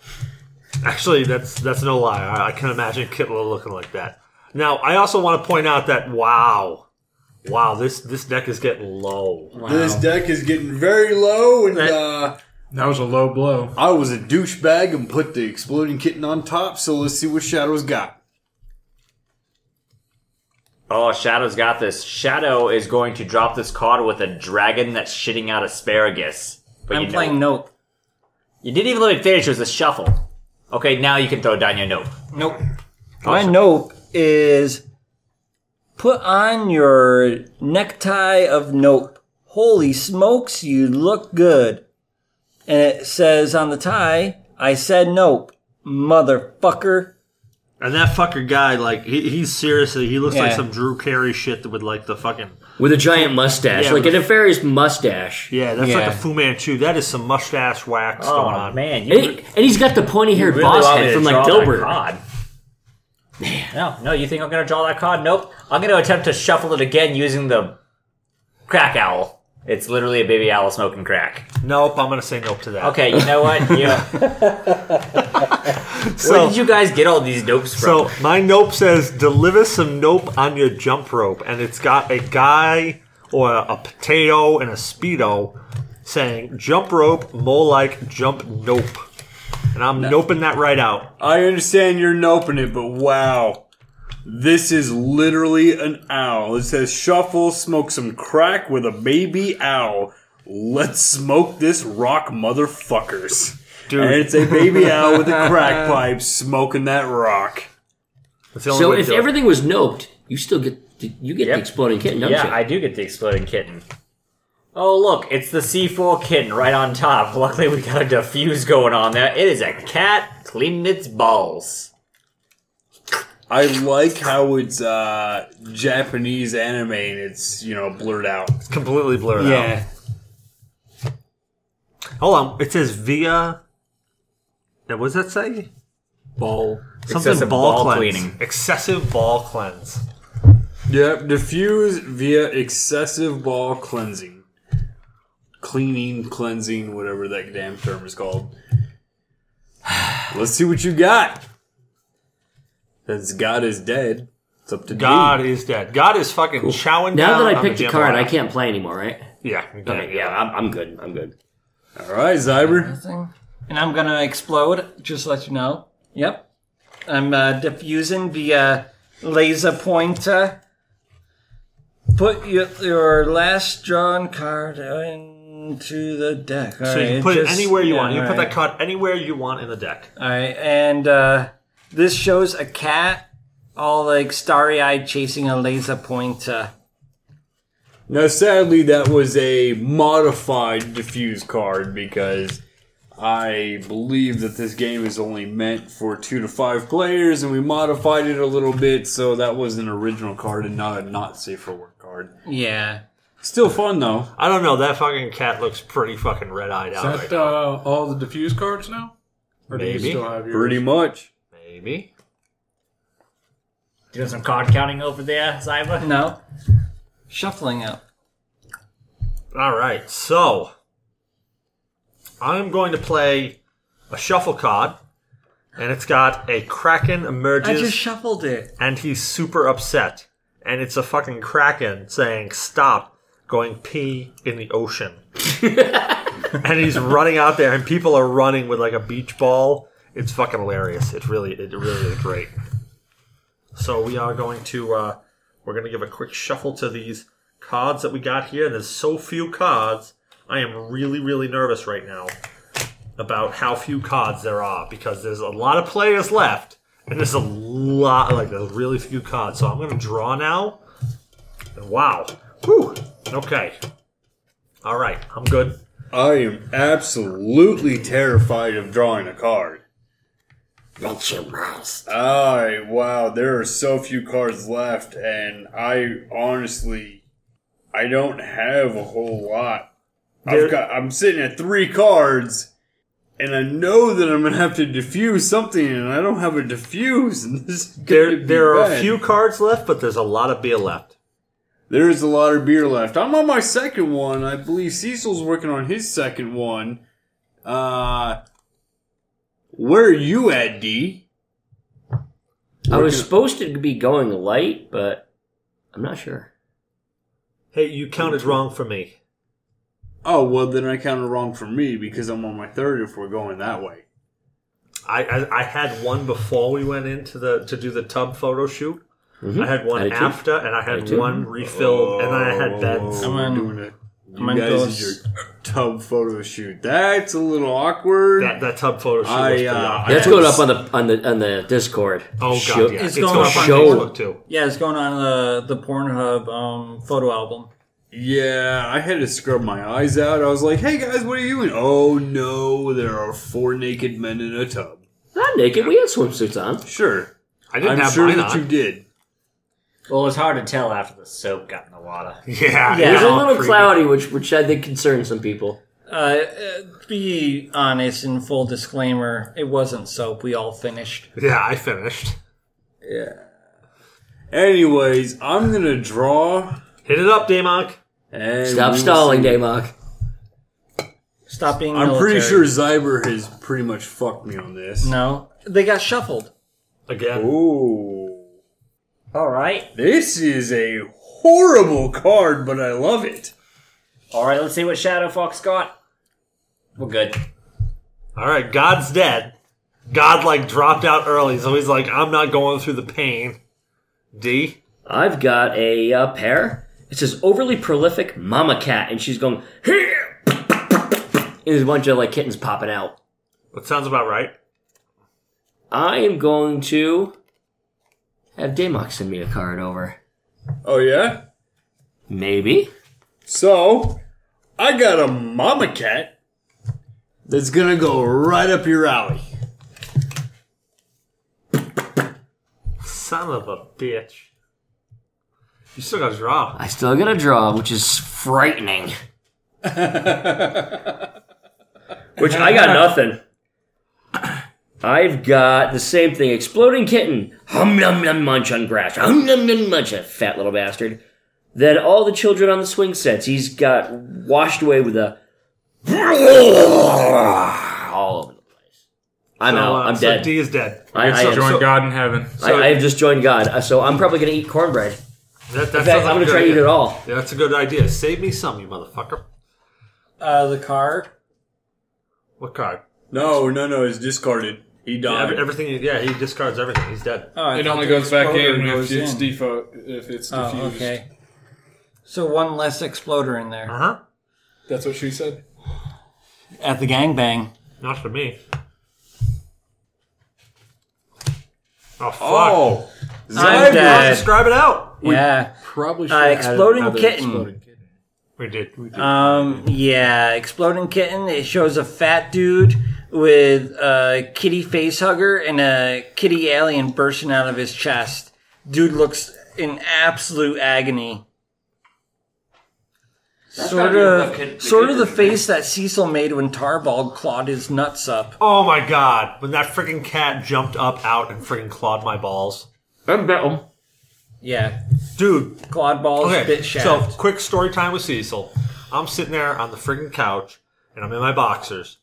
Actually, that's no lie. I can imagine Kitla looking like that. Now, I also want to point out that, wow, this deck is getting low. Wow. This deck is getting very low, and that was a low blow. I was a douchebag and put the exploding kitten on top, so let's see what Shadow's got. Oh, Shadow's got this. Shadow is going to drop this card with a dragon that's shitting out asparagus. But I'm playing Nope. You didn't even let me finish. It was a shuffle. Okay, now you can throw down your Nope. Nope. My Nope is put on your necktie of Nope. Holy smokes, you look good. And it says on the tie, I said Nope, motherfucker. And that fucker guy, like, he looks like some Drew Carey shit with, like, the fucking... With a giant mustache, like a nefarious mustache. Yeah, that's like a Fu Manchu. That is some mustache wax going on. Oh, man. And he's got the pointy-haired boss head from, like, Dilbert. No, you think I'm going to draw that card? Nope. I'm going to attempt to shuffle it again using the crack owl. It's literally a baby owl smoking crack. Nope, I'm going to say nope to that. Okay, you know what? Where did you guys get all these nopes from? So my nope says, deliver some nope on your jump rope. And it's got a guy or a potato and a Speedo saying, jump rope, more like jump nope. And I'm noping that right out. I understand you're noping it, but wow. This is literally an owl. It says, shuffle, smoke some crack with a baby owl. Let's smoke this rock, motherfuckers. Dude. And it's a baby owl with a crack pipe smoking that rock. So if everything was noped, you still get the exploding kitten, don't you? Yeah, I do get the exploding kitten. Oh, look, it's the C4 kitten right on top. Luckily, we got a diffuse going on there. It is a cat cleaning its balls. I like how it's Japanese anime and it's, blurred out. It's completely blurred out. Yeah. Hold on. It says via... Now, what does that say? Ball. Something excessive ball cleanse. Cleaning. Excessive ball cleanse. Yep, diffuse via excessive ball cleansing. Cleaning, cleansing, whatever that damn term is called. Let's see what you got. Since God is dead, it's up to God me. Is dead. God is fucking chowing now down. Now that I picked a card, I can't play anymore, right? Yeah. Okay, yeah, I'm good. I'm good. All right, Zyber. And I'm going to explode, just to let you know. Yep. I'm diffusing via laser pointer. Put your last drawn card in. To the deck. All so you can put it anywhere you want. You can put that card anywhere you want in the deck. All right, and this shows a cat all like starry-eyed chasing a laser pointer. Now, sadly, that was a modified diffuse card because I believe that this game is only meant for 2 to 5 players, and we modified it a little bit, so that was an original card and not a not safe for work card. Yeah. Still fun, though. I don't know. That fucking cat looks pretty fucking red-eyed out. Is that all the diffuse cards now? Or maybe. Do you still have yours? Pretty much. Maybe. Doing some card counting over there, Zyba? No. Shuffling up. All right. So, I'm going to play a shuffle card, and it's got a Kraken emerges. I just shuffled it. And he's super upset. And it's a fucking Kraken saying, stop. Going pee in the ocean. And he's running out there, and people are running with like a beach ball. It's fucking hilarious. It really is great. So we are going to give a quick shuffle to these cards that we got here. There's so few cards. I am really, really nervous right now. about how few CODs there are, because there's a lot of players left, and there's a lot, like, there's really few CODs. So I'm going to draw now. And wow. Whew. Okay. All right. I'm good. I am absolutely terrified of drawing a card. That's your mouse. Alright, wow, there are so few cards left, and I don't have a whole lot. I'm sitting at 3 cards, and I know that I'm going to have to diffuse something, and I don't have a diffuse. And there are a few cards left, but there's a lot of beer left. There is a lot of beer left. I'm on my second one. I believe Cecil's working on his second one. Where are you at, D? I was supposed to be going light, but I'm not sure. Hey, you counted wrong for me. Oh, well, then I counted wrong for me because I'm on my third if we're going that way. I had one before we went in to do the tub photo shoot. Mm-hmm. I had one after, and I had one refilled, and then I had beds. I'm not doing it. You guys did your tub photo shoot. That's a little awkward. That tub photo shoot. That's going up on the Discord. Oh god, yeah. It's going up on Facebook too. Yeah, it's going on the Pornhub photo album. Yeah, I had to scrub my eyes out. I was like, "Hey guys, what are you doing?" Oh no, there are 4 naked men in a tub. Not naked. We had swimsuits on. Sure, I'm sure you did. Well, it was hard to tell after the soap got in the water. Yeah. It was a little cloudy, which I think concerned some people. To be honest and full disclaimer, it wasn't soap. We all finished. Yeah, I finished. Yeah. Anyways, I'm going to draw. Hit it up, Damok. Stop stalling, Damok. Stop being military. I'm pretty sure Zyber has pretty much fucked me on this. No. They got shuffled. Again. Ooh. All right. This is a horrible card, but I love it. All right, let's see what Shadowfox got. We're good. All right, God's dead. God, like, dropped out early, so he's like, I'm not going through the pain. D? I've got a pair. It says overly prolific mama cat, and she's going, here! And there's a bunch of, like, kittens popping out. That sounds about right. I am going to... have Damok send me a card over. Oh, yeah? Maybe. So, I got a mama cat that's going to go right up your alley. Son of a bitch. You still got to draw. I still got to draw, which is frightening. Which I got nothing. I've got the same thing. Exploding Kitten. Hum, num, num, munch on grass. Hum, num, num, munch. That fat little bastard. Then all the children on the swing sets. He's got washed away with a... all over the place. I'm out. I'm dead. D is dead. I have joined God in heaven. So, I have just joined God. So I'm probably going to eat cornbread. In fact, I'm going to try to eat it all. Yeah, that's a good idea. Save me some, you motherfucker. The card. What card? No. It's discarded. He died. Yeah, everything. Yeah, he discards everything. He's dead. Oh, it only goes back in if it's diffused. Oh, okay. So one less exploder in there. Uh-huh. That's what she said. At the gangbang. Not for me. Oh, fuck. Oh, I'm dead. Describe it out. Yeah. We probably should have Exploding Kitten. We did. Yeah, Exploding Kitten. It shows a fat dude... with a kitty facehugger and a kitty alien bursting out of his chest. Dude looks in absolute agony. Sort of the face that Cecil made when Tarball clawed his nuts up. Oh my god, when that freaking cat jumped up out and freaking clawed my balls. I'm down. Yeah. Dude. Clawed balls, okay, bit shaft. So, quick story time with Cecil. I'm sitting there on the freaking couch, and I'm in my boxers.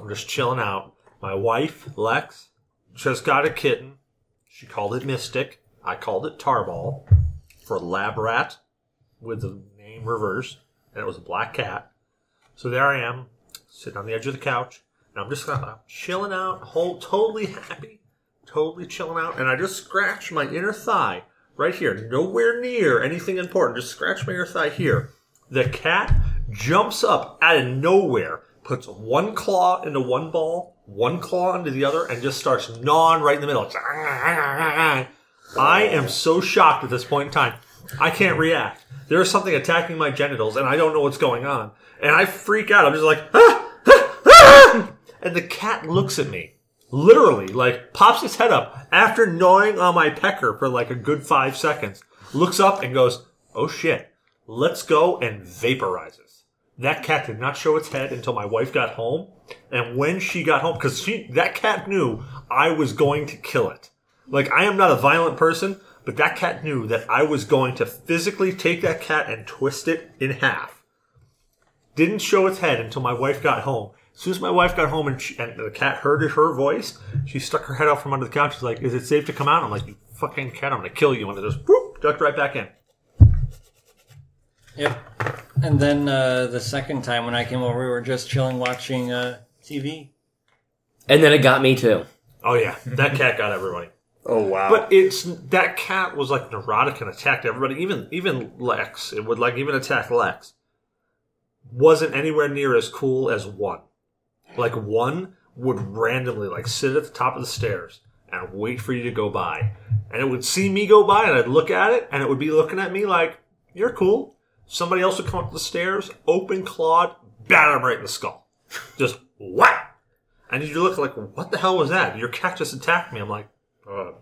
I'm just chilling out. My wife, Lex, just got a kitten. She called it Mystic. I called it Tarball for Lab Rat with the name reversed. And it was a black cat. So there I am, sitting on the edge of the couch. And I'm just chilling out, totally happy, totally chilling out. And I just scratched my inner thigh right here. Nowhere near anything important. Just scratched my inner thigh here. The cat jumps up out of nowhere. puts one claw into one ball, one claw into the other, and just starts gnawing right in the middle. I am so shocked at this point in time. I can't react. There is something attacking my genitals, and I don't know what's going on. And I freak out. I'm just like, ah, ah, ah. And the cat looks at me, literally, like, pops his head up after gnawing on my pecker for like a good 5 seconds, looks up and goes, oh shit, let's go, and vaporizes. That cat did not show its head until my wife got home. And when she got home, because that cat knew I was going to kill it. Like, I am not a violent person, but that cat knew that I was going to physically take that cat and twist it in half. Didn't show its head until my wife got home. As soon as my wife got home and the cat heard her voice, she stuck her head out from under the couch. She's like, is it safe to come out? I'm like, you fucking cat, I'm going to kill you. And it just, whoop, ducked right back in. Yep. And then the second time when I came over, we were just chilling watching TV. And then it got me too. Oh, yeah. That cat got everybody. Oh, wow. But that cat was like neurotic and attacked everybody. Even Lex. It would like even attack Lex. Wasn't anywhere near as cool as one. Like, one would randomly like sit at the top of the stairs and wait for you to go by. And it would see me go by and I'd look at it and it would be looking at me like, you're cool. Somebody else would come up the stairs, open-clawed, bat him right in the skull. Just, what? And you look like, what the hell was that? Your cat just attacked me. I'm like,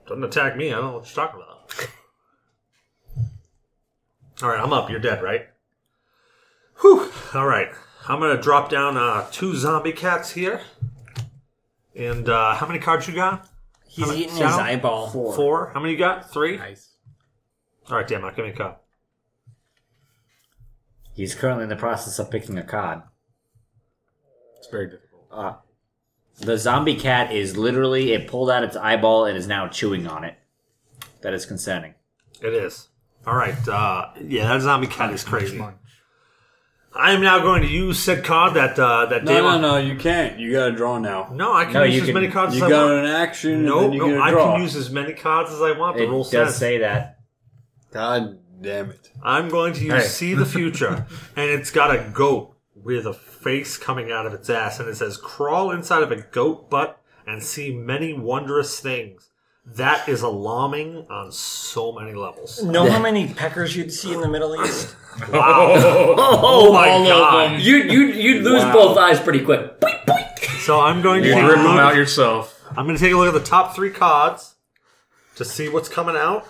doesn't attack me. I don't know what you're talking about. All right, I'm up. You're dead, right? Whew. All right. I'm going to drop down 2 zombie cats here. And how many cards you got? He's eating his eyeball. 4. How many you got? 3? Nice. All right, damn it. Give me a card. He's currently in the process of picking a cod. It's very difficult. The zombie cat is literally, it pulled out its eyeball and is now chewing on it. That is concerning. It is. All right. Yeah, that zombie cat is crazy. I am now going to use said card that day. No, you can't. You got to draw now. No, I can use as many cards as I want. You got an action. No, I can use as many cards as I want. The rule says. It does say that. God damn it. I'm going to use See the Future, and it's got a goat with a face coming out of its ass, and it says, crawl inside of a goat butt and see many wondrous things. That is alarming on so many levels. Know how many peckers you'd see in the Middle East? Wow. Oh my God. You'd lose both eyes pretty quick. Boink, boink. So I'm going to rip them out yourself. I'm going to take a look at the top 3 cards to see what's coming out.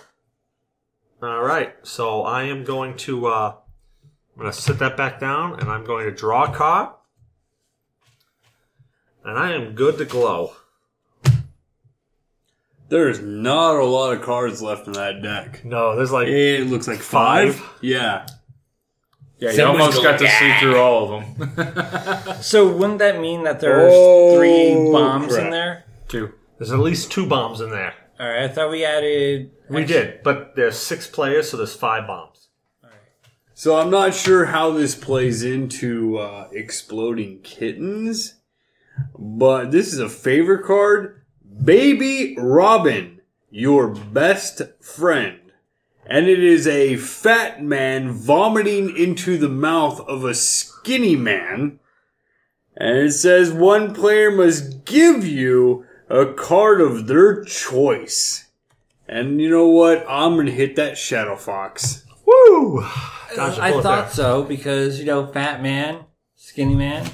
All right, so I am going to I'm going to sit that back down, and I'm going to draw a card, and I am good to glow. There is not a lot of cards left in that deck. No, there's like it looks like 5. Yeah. Yeah, you almost got to see through all of them. So wouldn't that mean that there's 3 bombs in there? 2. There's at least 2 bombs in there. All right, I thought we added... We did, but there's 6 players, so there's 5 bombs. All right. So I'm not sure how this plays into Exploding Kittens, but this is a favor card. Baby Robin, your best friend. And it is a fat man vomiting into the mouth of a skinny man. And it says one player must give you a card of their choice. And you know what? I'm going to hit that Shadowfox. Woo! Gosh, I thought so, because, you know, fat man, skinny man.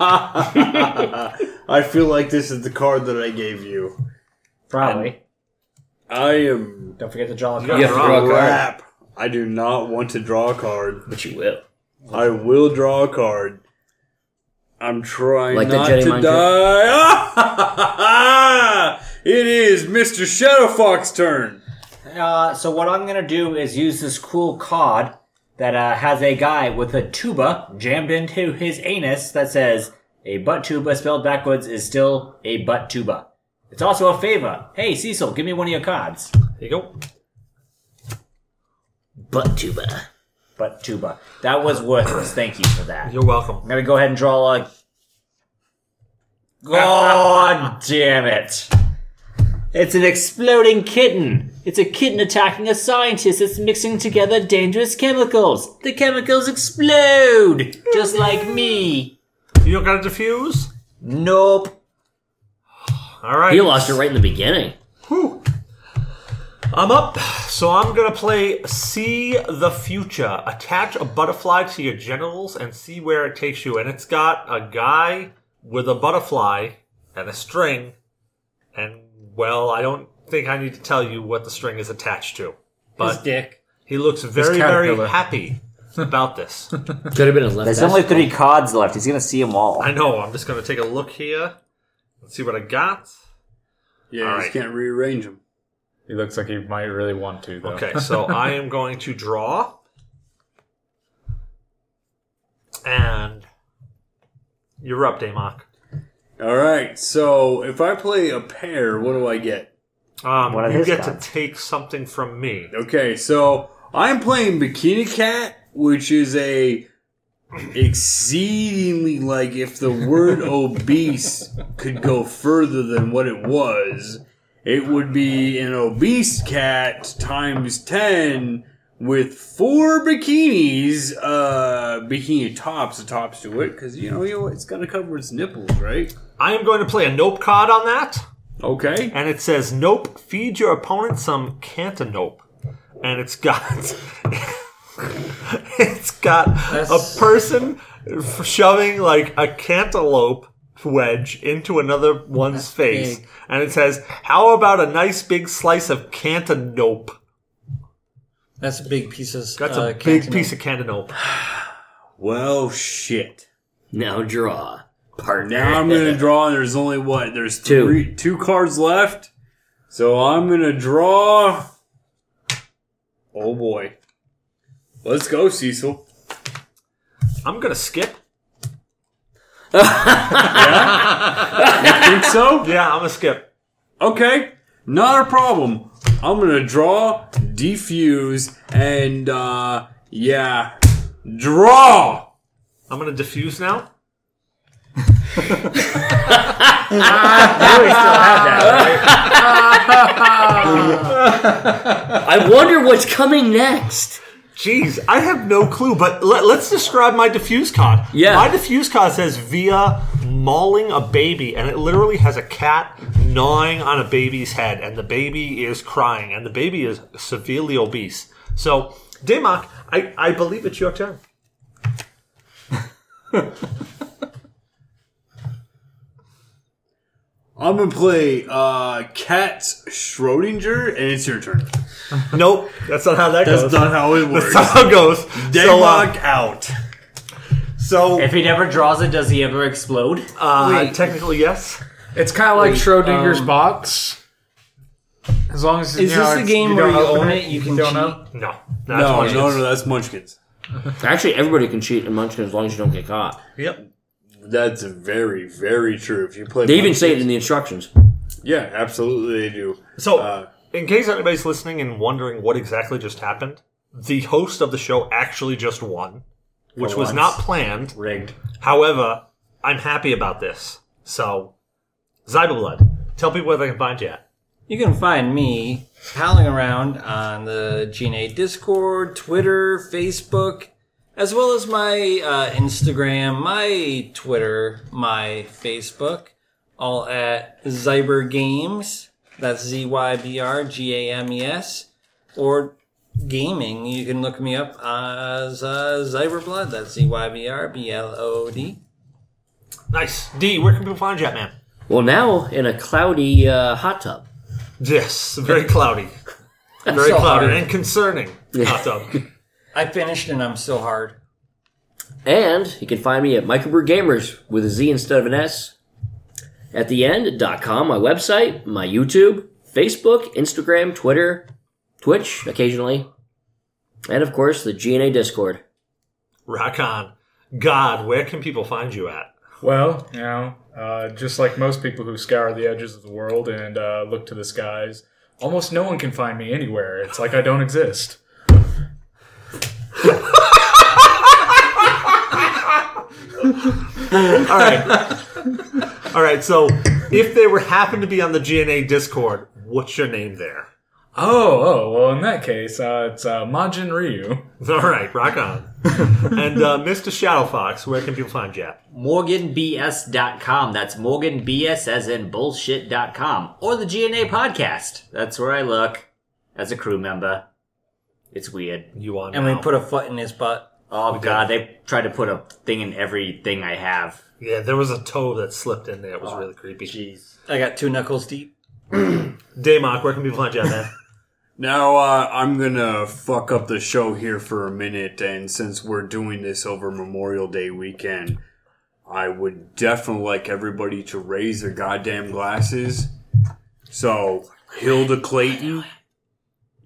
I feel like this is the card that I gave you. Probably. And I am... Don't forget to draw a card. You have to draw a card. I do not want to draw a card. But you will. I will draw a card. I'm trying not to die. It is Mr. Shadowfox's turn. So what I'm going to do is use this cool card that has a guy with a tuba jammed into his anus that says, a butt tuba spelled backwards is still a butt tuba. It's also a favor. Hey, Cecil, give me one of your cards. There you go. Butt tuba. But tuba. That was worthless. Thank you for that. You're welcome. I'm going to go ahead and draw a... God damn it. It's an exploding kitten. It's a kitten attacking a scientist that's mixing together dangerous chemicals. The chemicals explode, just like me. You don't got a diffuse? Nope. All right. You lost it right in the beginning. Whew. I'm up, so I'm going to play See the Future. Attach a butterfly to your genitals and see where it takes you. And it's got a guy with a butterfly and a string. And, well, I don't think I need to tell you what the string is attached to. But his dick. He looks very, very happy about this. Could have been his left. There's only 3 cards left. He's going to see them all. I know. I'm just going to take a look here. Let's see what I got. Yeah, all you just can't rearrange them. He looks like he might really want to, though. Okay, so I am going to draw. And you're up, Damok. All right, so if I play a pair, what do I get? You get to take something from me. Okay, so I'm playing Bikini Cat, which is a exceedingly, like, if the word obese could go further than what it was, it would be an obese cat times 10 with 4 bikinis, bikini tops attached to it, because, you know, it's got to cover its nipples, right? I am going to play a nope card on that. Okay. And it says, nope, feed your opponent some cantaloupe. And it's got... it's got a person shoving, like, a cantaloupe wedge into another one's face, big. And it says, how about a nice big slice of cantaloupe? That's a big piece of cantaloupe. Well, shit. Now draw. Partner. Now I'm going to draw, and there's only what? There's two cards left, so I'm going to draw. Oh, boy. Let's go, Cecil. I'm going to skip. Yeah? You think so? Yeah, I'm going to skip. Okay, not a problem. I'm going to draw, defuse, and, draw! I'm going to defuse now? You still have that, right? I wonder what's coming next. Jeez, I have no clue, but let's describe my diffuse card. Yeah. My diffuse card says via mauling a baby, and it literally has a cat gnawing on a baby's head, and the baby is crying, and the baby is severely obese. So, Damok, I believe it's your turn. I'm going to play Cat's Schrodinger, and it's your turn. Nope, that's not how that goes. That's not how it works. That's how it goes. Damok out. So, if he never draws it, does he ever explode? Technically, yes. It's kind of like Schrodinger's box. As long as is this the game where you own it, you can cheat? No, that's Munchkins. Actually, everybody can cheat in Munchkins as long as you don't get caught. Yep. That's very, very true. If you play, they even say it in the instructions. Yeah, absolutely they do. So, in case anybody's listening and wondering what exactly just happened, the host of the show actually just won, which was not planned. Rigged. However, I'm happy about this. So, Zyberblood, tell people where they can find you at. You can find me palling around on the GNA Discord, Twitter, Facebook, as well as my Instagram, my Twitter, my Facebook, all at Zyber Games. That's ZYBRGAMES. Or gaming, you can look me up as Zyberblood. That's ZYBRBLOD. Nice. D, where can people find you at, man? Well, now in a cloudy hot tub. Yes, very cloudy. Very so cloudy hard. And concerning hot tub. I finished and I'm still hard. And you can find me at Microbrew Gamers with a Z instead of an S. At the end.com, my website, my YouTube, Facebook, Instagram, Twitter, Twitch occasionally. And of course, the GNA Discord. Rock on. God, where can people find you at? Well, you know, just like most people who scour the edges of the world and look to the skies, almost no one can find me anywhere. It's like I don't exist. All right. So, if they happened to be on the GNA Discord, what's your name there? Well, in that case, it's Majin Ryu. All right, rock on. And Mr. Shadowfox, where can people find you at? MorganBS.com. That's MorganBS as in bullshit.com. Or the GNA Podcast. That's where I look as a crew member. It's weird. You on and now. We put a foot in his butt. Oh, okay. God, they tried to put a thing in everything I have. Yeah, there was a toe that slipped in there. It was really creepy. Jeez. I got 2 knuckles deep. Damok, where can people find you at, man? Now, I'm gonna fuck up the show here for a minute, and since we're doing this over Memorial Day weekend, I would definitely like everybody to raise their goddamn glasses. So, Hilda Clayton,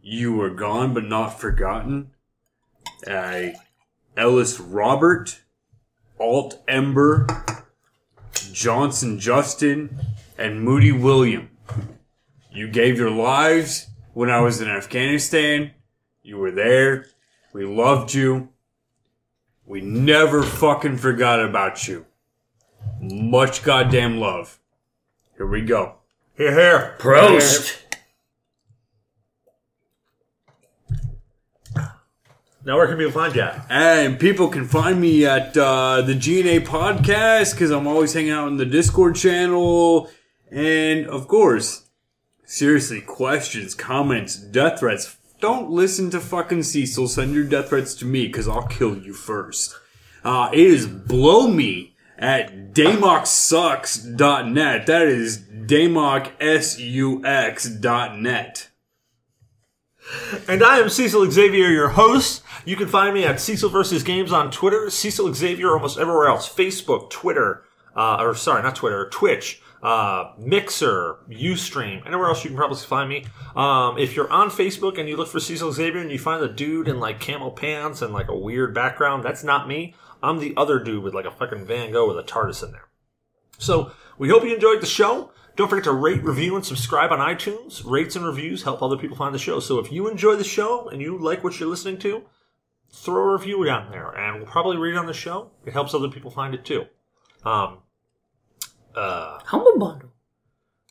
you were gone but not forgotten. Ellis Robert, Alt Ember, Johnson Justin, and Moody William. You gave your lives when I was in Afghanistan. You were there. We loved you. We never fucking forgot about you. Much goddamn love. Here we go. Hear, hear. Prost. Now where can people find you at? And people can find me at the GNA Podcast, because I'm always hanging out in the Discord channel. And, of course, seriously, questions, comments, death threats. Don't listen to fucking Cecil. Send your death threats to me, because I'll kill you first. It is blowme at damoksucks.net. That is damoksucks.net. And I am Cecil Xavier, your host. You can find me at Cecil vs. Games on Twitter. Cecil Xavier almost everywhere else. Facebook, Twitter, Twitch. Mixer, Ustream, anywhere else you can probably find me. If you're on Facebook and you look for Cecil Xavier and you find the dude in like camel pants and like a weird background, that's not me. I'm the other dude with like a fucking Van Gogh with a TARDIS in there. So we hope you enjoyed the show. Don't forget to rate, review, and subscribe on iTunes. Rates and reviews help other people find the show. So if you enjoy the show and you like what you're listening to, throw a review down there and we'll probably read it on the show. It helps other people find it too. Humble Bundle.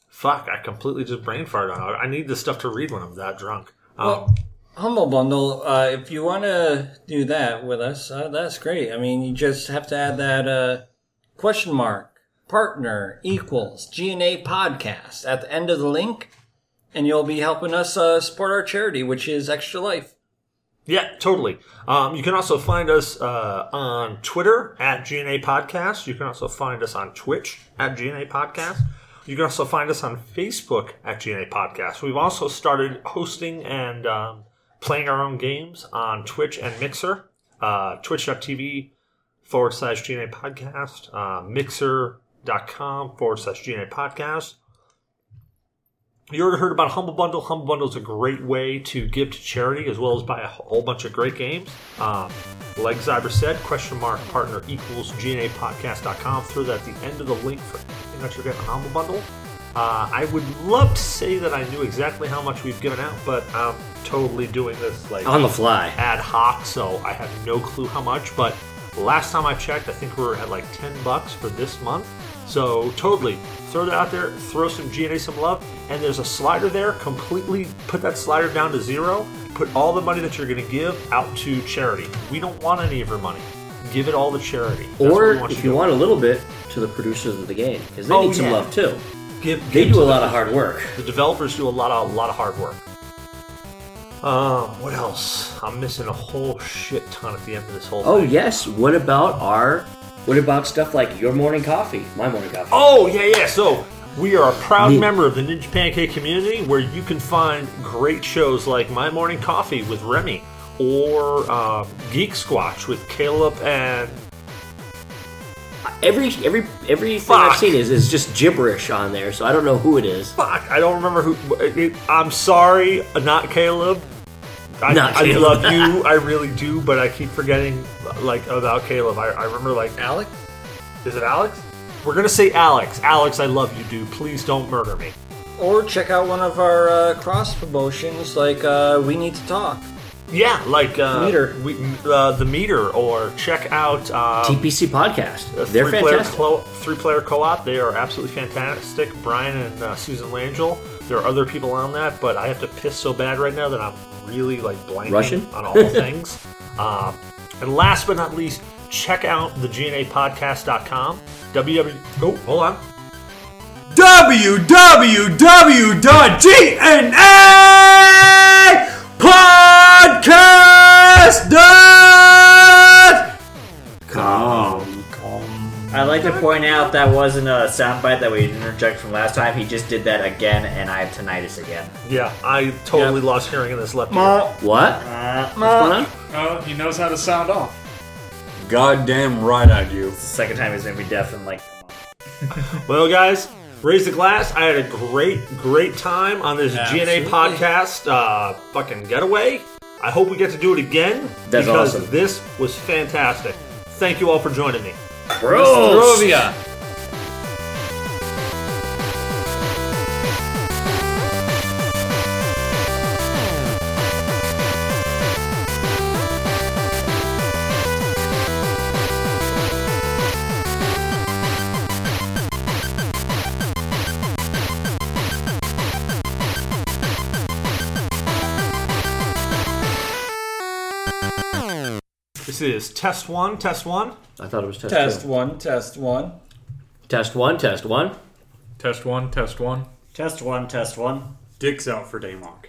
Fuck, I completely just brain farted on it. I need this stuff to read when I'm that drunk. Well, Humble Bundle, if you want to do that with us, that's great. I mean, you just have to add that question mark, partner equals GNA Podcast at the end of the link, and you'll be helping us support our charity, which is Extra Life. Yeah, totally. You can also find us on Twitter at GNA Podcast. You can also find us on Twitch at GNA Podcast. You can also find us on Facebook at GNA Podcast. We've also started hosting and playing our own games on Twitch and Mixer. Twitch.tv/GNA Podcast. Mixer.com/GNA Podcast. You already heard about Humble Bundle. Humble Bundle is a great way to give to charity as well as buy a whole bunch of great games. Like Zyber said, partner equals GNAPodcast.com. Throw that at the end of the link for anything that you're getting on Humble Bundle. I would love to say that I knew exactly how much we've given out, but I'm totally doing this like on the fly, ad hoc, so I have no clue how much. But last time I checked, I think we were at like $10 for this month. So totally throw that out there, throw some GNA some love, and there's a slider there. Completely put that slider down to zero. Put all the money that you're going to give out to charity. We don't want any of your money. Give it all to charity. That's or if you want a little bit to the producers of the game, because they need some love too. They do a lot of hard work. The developers do a lot of hard work. What else? I'm missing a whole shit ton at the end of this whole thing. Oh yes, what about stuff like Your Morning Coffee, My Morning Coffee? Oh, yeah. So, we are a proud member of the Ninja Pancake community where you can find great shows like My Morning Coffee with Remy or Geek Squatch with Caleb and... Everything fuck. I've seen is just gibberish on there, so I don't know who it is. Fuck, I don't remember who... I'm sorry, not Caleb. I love you, I really do, but I keep forgetting like about Caleb. I remember like Alex? Is it Alex? We're gonna say Alex. Alex, I love you, dude. Please don't murder me. Or check out one of our cross promotions, like We Need to Talk. Yeah, like Meter. The Meter, or check out TPC Podcast. They're fantastic. 3-player co-op. They are absolutely fantastic. Brian and Susan Langell. There are other people on that, but I have to piss so bad right now that I'm really like blanking on all things. And last but not least, check out the GNApodcast.com. www.gnapodcast.com. I'd like to point out that wasn't a soundbite that we didn't interject from last time. He just did that again, and I have tinnitus again. Yeah, I totally lost hearing in this left ear. What? What's going on? Oh, he knows how to sound off. Goddamn right I do. It's the second time he's made me deaf and like... Well, guys, raise the glass. I had a great time on this GNA podcast fucking getaway. I hope we get to do it again. That's because awesome. This was fantastic. Thank you all for joining me. Bros! This is test one, test one. I thought it was test two. Test one, test one. Test one, test one. Test one, test one. Test one, test one. Dick's out for Damok.